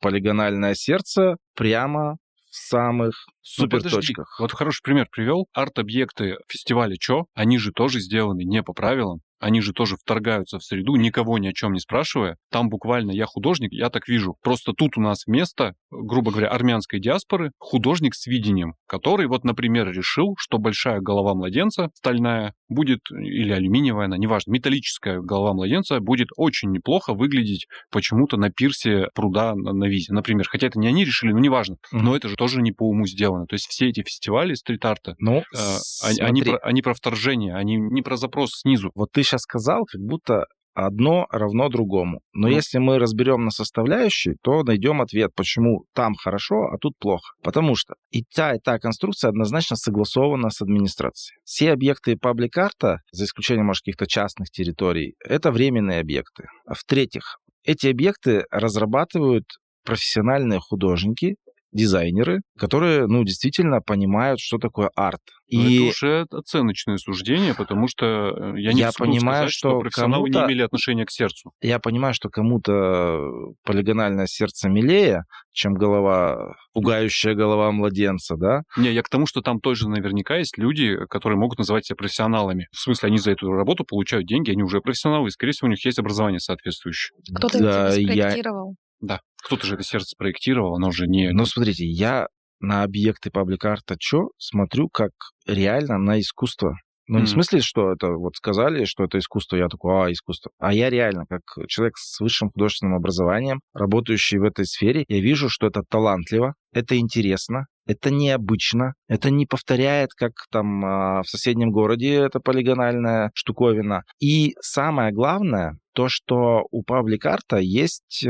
полигональное сердце, прямо в самых суперточках. Ну, вот хороший пример привел. Арт-объекты фестиваля чо, они же тоже сделаны не по правилам. Они же тоже вторгаются в среду, никого ни о чем не спрашивая. Там буквально я художник, я так вижу. Просто тут у нас вместо, грубо говоря, армянской диаспоры, художник с видением, который вот, например, решил, что большая голова младенца, стальная, будет, или алюминиевая, она, неважно, металлическая голова младенца будет очень неплохо выглядеть почему-то на пирсе пруда на Визе, например. Хотя это не они решили, но неважно. Но это же тоже не по уму сделано. То есть все эти фестивали стрит-арта, ну, э, они, про, они про вторжение, они не про запрос снизу. Вот ты сейчас сказал, как будто одно равно другому. Но mm. если мы разберем на составляющие, то найдем ответ, почему там хорошо, а тут плохо. Потому что и та, и та конструкция однозначно согласована с администрацией. Все объекты паблик-арта, за исключением, может, каких-то частных территорий, это временные объекты. В-третьих, эти объекты разрабатывают профессиональные художники, дизайнеры, которые, ну, действительно понимают, что такое арт. И... Это уже оценочное суждение, потому что я не я понимаю, сказать, что, что профессионалы не имели отношения к сердцу. Я понимаю, что кому-то полигональное сердце милее, чем голова, пугающая голова младенца, да? Не, я к тому, что там тоже наверняка есть люди, которые могут называть себя профессионалами. В смысле, они за эту работу получают деньги, они уже профессионалы, и, скорее всего, у них есть образование соответствующее. Кто-то да, их спроектировал. Я... Да. Кто-то же это сердце проектировал, оно же не... Ну, смотрите, я на объекты паблик-арта чо смотрю как реально на искусство. Ну, mm-hmm. не в смысле, что это вот сказали, что это искусство, я такой, а, искусство. А я реально, как человек с высшим художественным образованием, работающий в этой сфере, я вижу, что это талантливо, это интересно, это необычно, это не повторяет, как там в соседнем городе эта полигональная штуковина. И самое главное, то, что у паблик-арта есть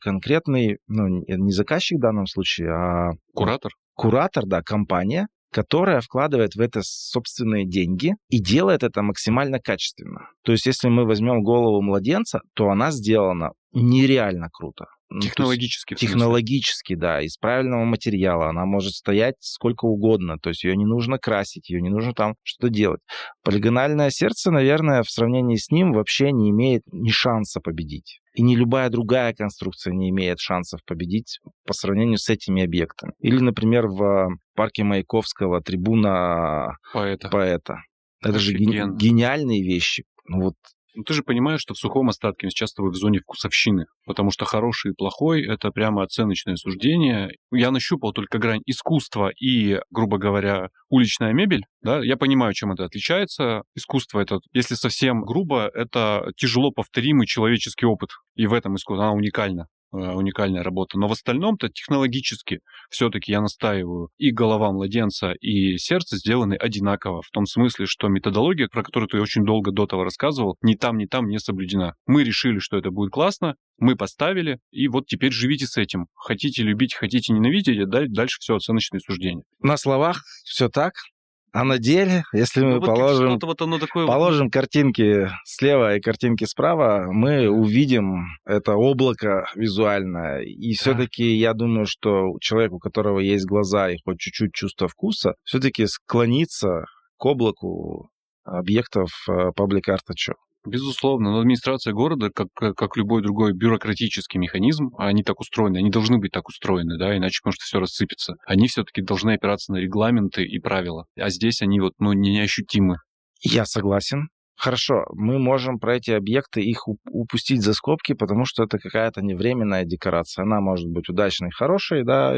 конкретный, ну, не заказчик в данном случае, а... Куратор. Куратор, да, компания, которая вкладывает в это собственные деньги и делает это максимально качественно. То есть, если мы возьмем голову младенца, то она сделана нереально круто. Технологически. Ну, технологически, да, из правильного материала. Она может стоять сколько угодно, то есть ее не нужно красить, ее не нужно там что-то делать. Полигональное сердце, наверное, в сравнении с ним вообще не имеет ни шанса победить. И ни любая другая конструкция не имеет шансов победить по сравнению с этими объектами. Или, например, в парке Маяковского трибуна поэта. поэта. Это Офигенно. же гениальные вещи. Ну, вот. Но ты же понимаешь, что в сухом остатке мы сейчас с тобой в зоне вкусовщины, потому что хороший и плохой – это прямо оценочное суждение. Я нащупал только грань искусства и, грубо говоря, уличная мебель. Да? Я понимаю, чем это отличается. Искусство – это, если совсем грубо, это тяжело повторимый человеческий опыт. И в этом искусство она уникальна. уникальная работа. Но в остальном-то технологически все-таки я настаиваю. И голова младенца, и сердце сделаны одинаково. В том смысле, что методология, про которую ты очень долго до того рассказывал, ни там, ни там не соблюдена. Мы решили, что это будет классно, мы поставили, и вот теперь живите с этим. Хотите любить, хотите ненавидеть, дальше все оценочные суждения. На словах все так, а на деле, если мы ну, положим, вот вот такое... положим картинки слева и картинки справа, мы увидим это облако визуальное. И да. все-таки я думаю, что человек, у которого есть глаза и хоть чуть-чуть чувство вкуса, все-таки склонится к облаку объектов паблик-арта чо. Безусловно, но администрация города, как, как любой другой бюрократический механизм, они так устроены, они должны быть так устроены, да, иначе может все рассыпется. Они все-таки должны опираться на регламенты и правила, а здесь они вот, ну, неощутимы. Я согласен. Хорошо, мы можем про эти объекты их упустить за скобки, потому что это какая-то невременная декорация. Она может быть удачной, хорошей, да,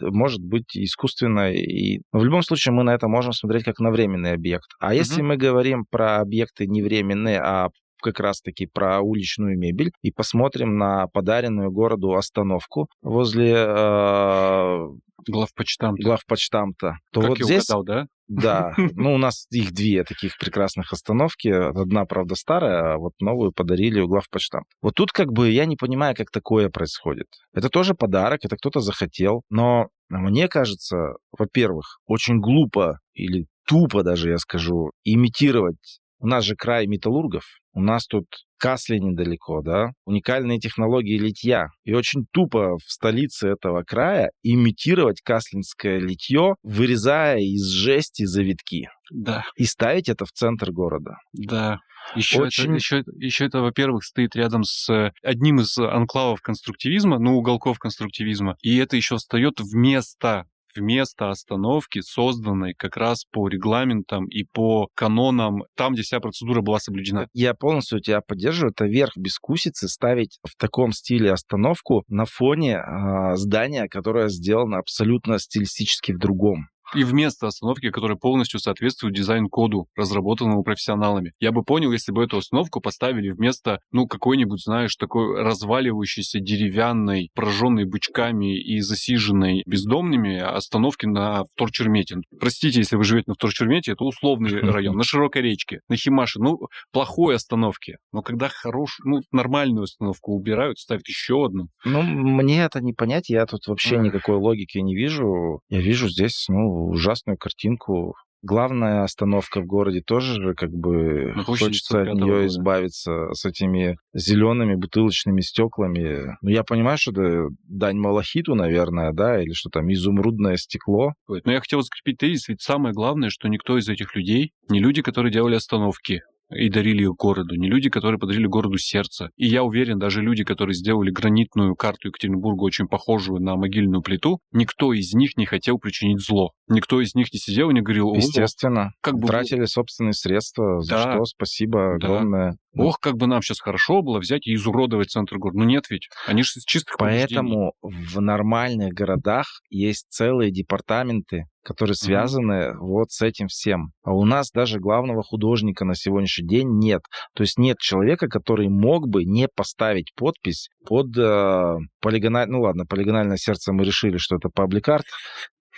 может быть искусственной. И... Но в любом случае мы на это можем смотреть как на временный объект. А uh-huh. если мы говорим про объекты не временные, а как раз-таки про уличную мебель, и посмотрим на подаренную городу остановку возле... Э... Главпочтамта. Главпочтамта. То как вот здесь... угадал, да? Да. Ну, у нас их две таких прекрасных остановки. Одна, правда, старая, а вот новую подарили у главпочтамта. Вот тут как бы я не понимаю, как такое происходит. Это тоже подарок, это кто-то захотел. Но мне кажется, во-первых, очень глупо или тупо даже, я скажу, имитировать. У нас же край металлургов. У нас тут Касли недалеко, да? Уникальные технологии литья. И очень тупо в столице этого края имитировать каслинское литье, вырезая из жести завитки. Да. И ставить это в центр города. Да. Еще, очень... это, еще, еще это, во-первых, стоит рядом с одним из анклавов конструктивизма, ну, уголков конструктивизма. И это еще встает вместо... вместо остановки, созданной как раз по регламентам и по канонам, там, где вся процедура была соблюдена. Я полностью тебя поддерживаю. Это верх бескусицы ставить в таком стиле остановку на фоне э, здания, которое сделано абсолютно стилистически в другом. И вместо остановки, которая полностью соответствует дизайн-коду, разработанному профессионалами. Я бы понял, если бы эту остановку поставили вместо, ну, какой-нибудь, знаешь, такой разваливающейся деревянной, пораженной бычками и засиженной бездомными остановки на Вторчермете. Простите, если вы живете на Вторчермете, это условный район, на Широкой речке, на Химаше. Ну, плохой остановки. Но когда хорошую, ну, нормальную остановку убирают, ставят еще одну. Ну, мне это не понять, я тут вообще никакой логики не вижу. Я вижу здесь, ну, ужасную картинку. Главная остановка в городе тоже как бы ну, хочется от нее избавиться с этими зелеными бутылочными стеклами. Ну, я понимаю, что это дань малахиту, наверное, да, или что там изумрудное стекло. Но я хотел скрепить тезис, ведь самое главное, что никто из этих людей не люди, которые делали остановки и дарили их городу, не люди, которые подарили городу сердце. И я уверен, даже люди, которые сделали гранитную карту Екатеринбурга, очень похожую на могильную плиту, никто из них не хотел причинить зло. Никто из них не сидел и не говорил... Естественно. Как бы... Тратили собственные средства, за да. что спасибо огромное. Да. Ох, как бы нам сейчас хорошо было взять и изуродовать центр города. Ну нет ведь, они же из чистых Поэтому побуждений. В нормальных городах есть целые департаменты, которые связаны mm-hmm. вот с этим всем. А у нас даже главного художника на сегодняшний день нет. То есть нет человека, который мог бы не поставить подпись под э, полигональное... Ну ладно, полигональное сердце мы решили, что это паблик-арт,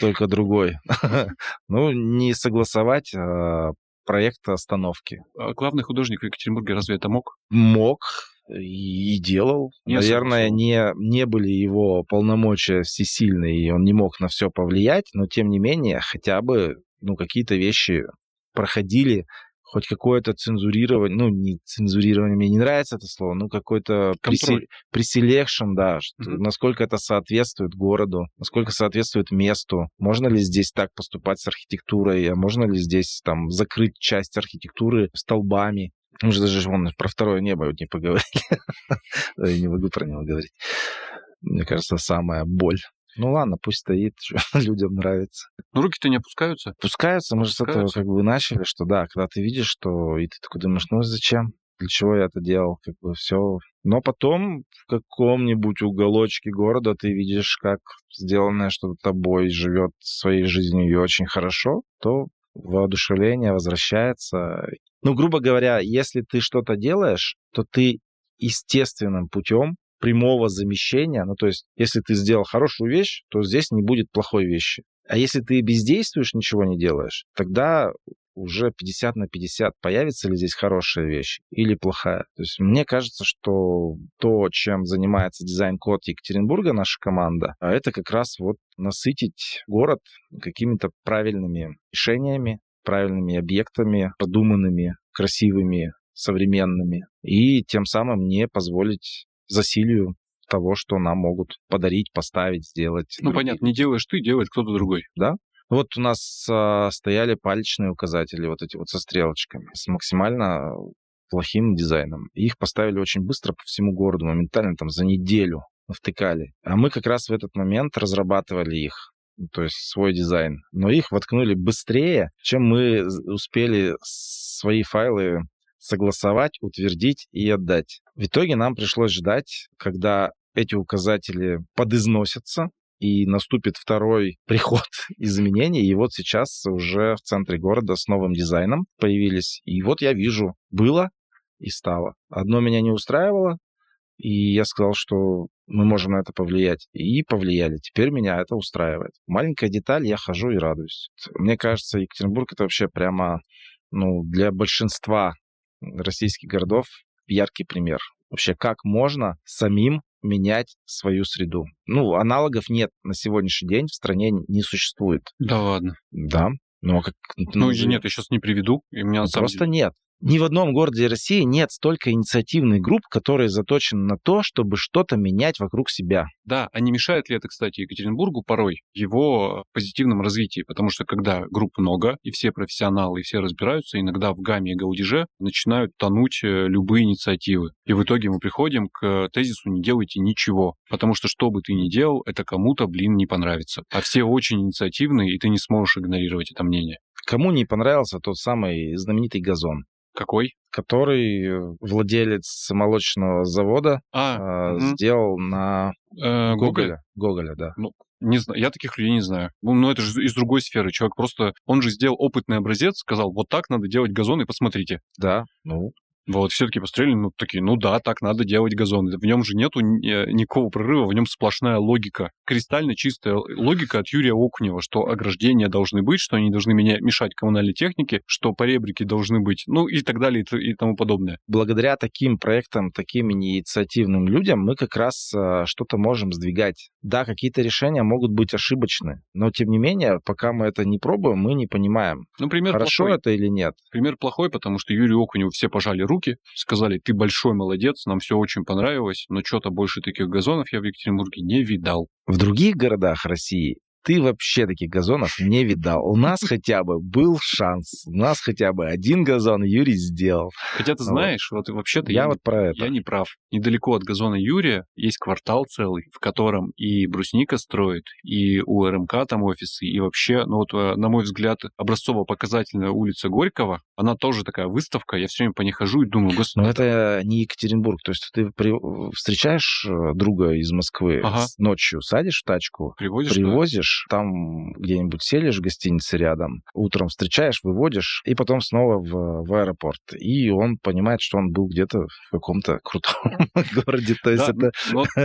только другой. Ну, не согласовать... проекта остановки. А главный художник в Екатеринбурге разве это мог? Мог. и делал. Я Наверное, не, не были его полномочия всесильные, и он не мог на все повлиять, но, тем не менее, хотя бы ну, какие-то вещи проходили, хоть какое-то цензурирование, ну, не цензурирование, мне не нравится это слово, ну, какой-то преселекшн, да, mm-hmm. насколько это соответствует городу, насколько соответствует месту, можно ли здесь так поступать с архитектурой, а можно ли здесь, там, закрыть часть архитектуры столбами. Мы же даже вон, про второе небо вот не поговорили. Я не могу про него говорить. Мне кажется, самая боль. Ну ладно, пусть стоит, людям нравится. Ну руки-то не опускаются? Опускаются, мы же с этого как бы начали, что да, когда ты видишь, что и ты такой думаешь, ну зачем? Для чего я это делал? Как бы все. Но потом в каком-нибудь уголочке города ты видишь, как сделанное что-то тобой живет своей жизнью и очень хорошо, то воодушевление возвращается. Ну, грубо говоря, если ты что-то делаешь, то ты естественным путем прямого замещения, ну, то есть, если ты сделал хорошую вещь, то здесь не будет плохой вещи. А если ты бездействуешь, ничего не делаешь, тогда уже пятьдесят на пятьдесят, появится ли здесь хорошая вещь или плохая. То есть мне кажется, что то, чем занимается дизайн-код Екатеринбурга, наша команда, это как раз вот насытить город какими-то правильными решениями, правильными объектами, продуманными, красивыми, современными, и тем самым не позволить засилию того, что нам могут подарить, поставить, сделать. Ну, понятно, не делаешь ты, делает кто-то другой. Да. Вот у нас э, стояли палечные указатели, вот эти вот со стрелочками, с максимально плохим дизайном. Их поставили очень быстро по всему городу, моментально там за неделю втыкали. А мы как раз в этот момент разрабатывали их, то есть свой дизайн. Но их воткнули быстрее, чем мы успели свои файлы согласовать, утвердить и отдать. В итоге нам пришлось ждать, когда эти указатели подизносятся, и наступит второй приход изменений, и вот сейчас уже в центре города с новым дизайном появились. И вот я вижу, было и стало. Одно меня не устраивало, и я сказал, что мы можем на это повлиять. И повлияли. Теперь меня это устраивает. Маленькая деталь, я хожу и радуюсь. Мне кажется, Екатеринбург — это вообще прямо, ну, для большинства российских городов яркий пример. Вообще, как можно самим менять свою среду. Ну, аналогов нет на сегодняшний день, в стране не существует. Да ладно? Да. Ну, а как... Ну, или нет, я сейчас не приведу. И меня ну, просто деле... нет. Ни в одном городе России нет столько инициативных групп, которые заточены на то, чтобы что-то менять вокруг себя. Да, а не мешает ли это, кстати, Екатеринбургу порой его позитивном развитии? Потому что когда групп много, и все профессионалы, и все разбираются, иногда в гамме и гаудеже начинают тонуть любые инициативы. И в итоге мы приходим к тезису «не делайте ничего», потому что что бы ты ни делал, это кому-то, блин, не понравится. А все очень инициативные, и ты не сможешь игнорировать это мнение. Кому не понравился тот самый знаменитый газон? Какой? Который владелец молочного завода а, э, угу. сделал на э, Гоголя. Гоголя, да. Ну, не знаю, я таких людей не знаю. Ну, ну, это же из другой сферы. Человек просто... Он же сделал опытный образец, сказал, вот так надо делать газон, и посмотрите. Да, ну... Вот, все-таки посмотрели, ну, такие, ну да, так надо делать газон. В нем же нету никакого прорыва, в нем сплошная логика. Кристально чистая логика от Юрия Окунева, что ограждения должны быть, что они должны мешать коммунальной технике, что поребрики должны быть, ну и так далее, и тому подобное. Благодаря таким проектам, таким инициативным людям мы как раз что-то можем сдвигать. Да, какие-то решения могут быть ошибочны, но тем не менее, пока мы это не пробуем, мы не понимаем, ну, пример хорошо плохой. Это или нет. Пример плохой, потому что Юрию Окуневу все пожали руки, сказали, ты большой молодец, нам все очень понравилось, но что-то больше таких газонов я в Екатеринбурге не видал. В других городах России ты вообще таких газонов не видал. У нас хотя бы был шанс, у нас хотя бы один газон Юрий сделал. Хотя ты знаешь, вот вообще-то я вот про это. Я не прав. Недалеко от газона Юрия есть квартал целый, в котором и Брусника строит, и у эр эм ка там офисы, и вообще, ну вот, на мой взгляд, образцово-показательная улица Горького, она тоже такая выставка, я все время по ней хожу и думаю, господи. Но это не Екатеринбург, то есть ты при... встречаешь друга из Москвы, ага. ночью садишь в тачку, привозишь, привозишь, там где-нибудь селишь в гостинице рядом, утром встречаешь, выводишь, и потом снова в, в аэропорт. И он понимает, что он был где-то в каком-то крутом городе. То есть это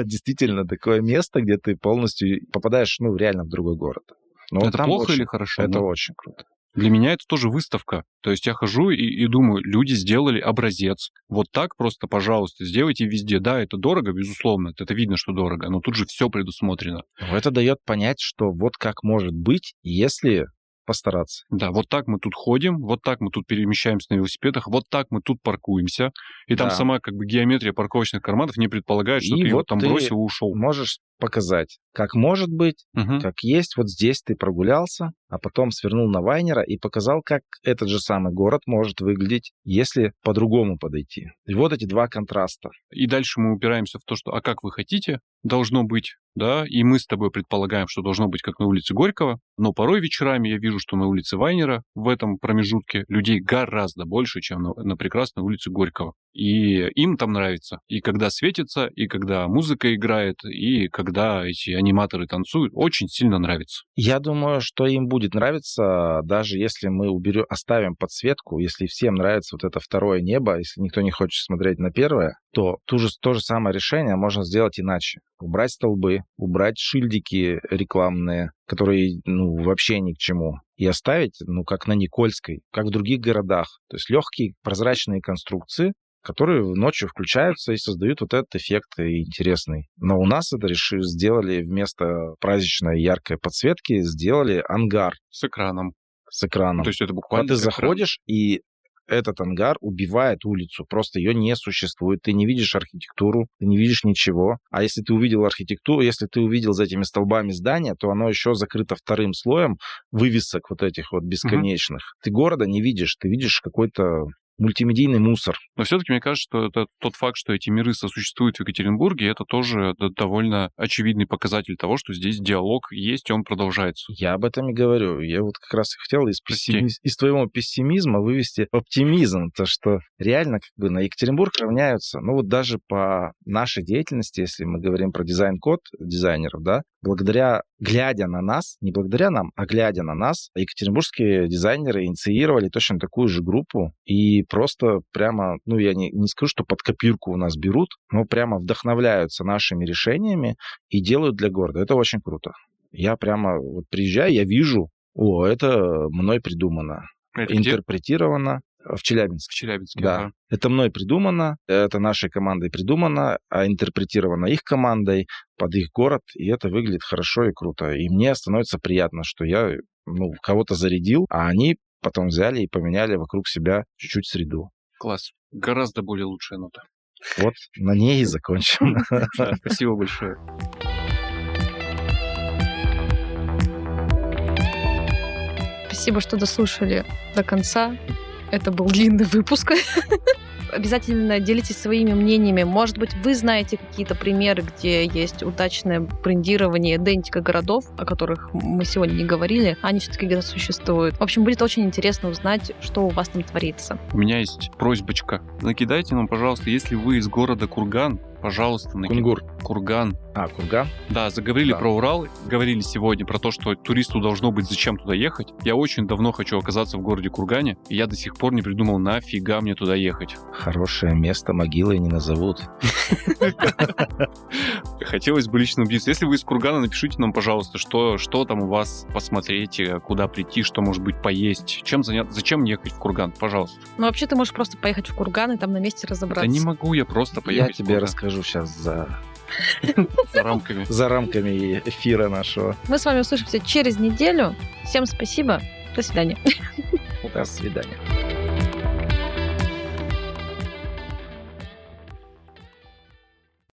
действительно такое место, где ты полностью попадаешь, ну, реально в другой город. Это плохо или хорошо? Это очень круто. Для меня это тоже выставка. То есть я хожу и, и думаю, люди сделали образец. Вот так просто, пожалуйста, сделайте везде. Да, это дорого, безусловно, это видно, что дорого, но тут же все предусмотрено. Это дает понять, что вот как может быть, если постараться. Да, вот так мы тут ходим, вот так мы тут перемещаемся на велосипедах, вот так мы тут паркуемся. И там да. сама как бы геометрия парковочных карманов не предполагает, что и ты вот его там ты бросил и ушел. Можешь показать, как может быть, угу. как есть. Вот здесь ты прогулялся, а потом свернул на Вайнера и показал, как этот же самый город может выглядеть, если по-другому подойти. И вот эти два контраста. И дальше мы упираемся в то, что а как вы хотите, должно быть, да, и мы с тобой предполагаем, что должно быть как на улице Горького, но порой вечерами я вижу, что на улице Вайнера в этом промежутке людей гораздо больше, чем на, на прекрасной улице Горького. И им там нравится. И когда светится, и когда музыка играет, и когда эти аниматоры танцуют, очень сильно нравится. Я думаю, что им будет нравиться, даже если мы уберем, оставим подсветку, если всем нравится вот это второе небо, если никто не хочет смотреть на первое, то то же, то же самое решение можно сделать иначе. Убрать столбы, убрать шильдики рекламные, которые ну, вообще ни к чему, и оставить, ну, как на Никольской, как в других городах. То есть легкие прозрачные конструкции, которые ночью включаются и создают вот этот эффект интересный. Но у нас это решили, сделали вместо праздничной яркой подсветки, сделали ангар. С экраном. С экраном. То есть это буквально... Вот ты заходишь, и этот ангар убивает улицу, просто ее не существует. Ты не видишь архитектуру, ты не видишь ничего. А если ты увидел архитектуру, если ты увидел за этими столбами здания, то оно еще закрыто вторым слоем вывесок вот этих вот бесконечных. Угу. Ты города не видишь, ты видишь какой-то... мультимедийный мусор. Но все-таки мне кажется, что это тот факт, что эти миры сосуществуют в Екатеринбурге, это тоже довольно очевидный показатель того, что здесь диалог есть, и он продолжается. Я об этом и говорю. Я вот как раз и хотел из, пессими... из твоего пессимизма вывести оптимизм, то что реально как бы на Екатеринбург равняются, ну вот даже по нашей деятельности, если мы говорим про дизайн-код дизайнеров, да, благодаря, глядя на нас, не благодаря нам, а глядя на нас, екатеринбургские дизайнеры инициировали точно такую же группу, и просто прямо, ну, я не, не скажу, что под копирку у нас берут, но прямо вдохновляются нашими решениями и делают для города. Это очень круто. Я прямо вот приезжаю, я вижу, о, это мной придумано, это интерпретировано. В Челябинске. В Челябинске, да. да. Это мной придумано, это нашей командой придумано, а интерпретировано их командой под их город, и это выглядит хорошо и круто. И мне становится приятно, что я ну, кого-то зарядил, а они потом взяли и поменяли вокруг себя чуть-чуть среду. Класс. Гораздо более лучшая нота. Вот на ней и закончим. Спасибо большое. Спасибо, что дослушали до конца. Это был длинный выпуск. Обязательно делитесь своими мнениями. Может быть, вы знаете какие-то примеры, где есть удачное брендирование, идентика городов, о которых мы сегодня не говорили. Они все-таки где-то существуют. В общем, будет очень интересно узнать, что у вас там творится. У меня есть просьбочка. Накидайте нам, пожалуйста, если вы из города Курган, пожалуйста, накид... Кунгур. Курган. А, Курган? Да, заговорили да. про Урал, говорили сегодня про то, что туристу должно быть зачем туда ехать. Я очень давно хочу оказаться в городе Кургане, и я до сих пор не придумал, нафига мне туда ехать. Хорошее место, могилы не назовут. Хотелось бы лично убедиться. Если вы из Кургана, напишите нам, пожалуйста, что, что там у вас посмотреть, куда прийти, что, может быть, поесть. Чем заняться? Зачем ехать в Курган? Пожалуйста. Ну, вообще, ты можешь просто поехать в Курган и там на месте разобраться. Да не могу я просто поехать в Курган. Я тебе расскажу сейчас за... за рамками. За рамками эфира нашего. Мы с вами услышимся через неделю. Всем спасибо. До свидания. До свидания.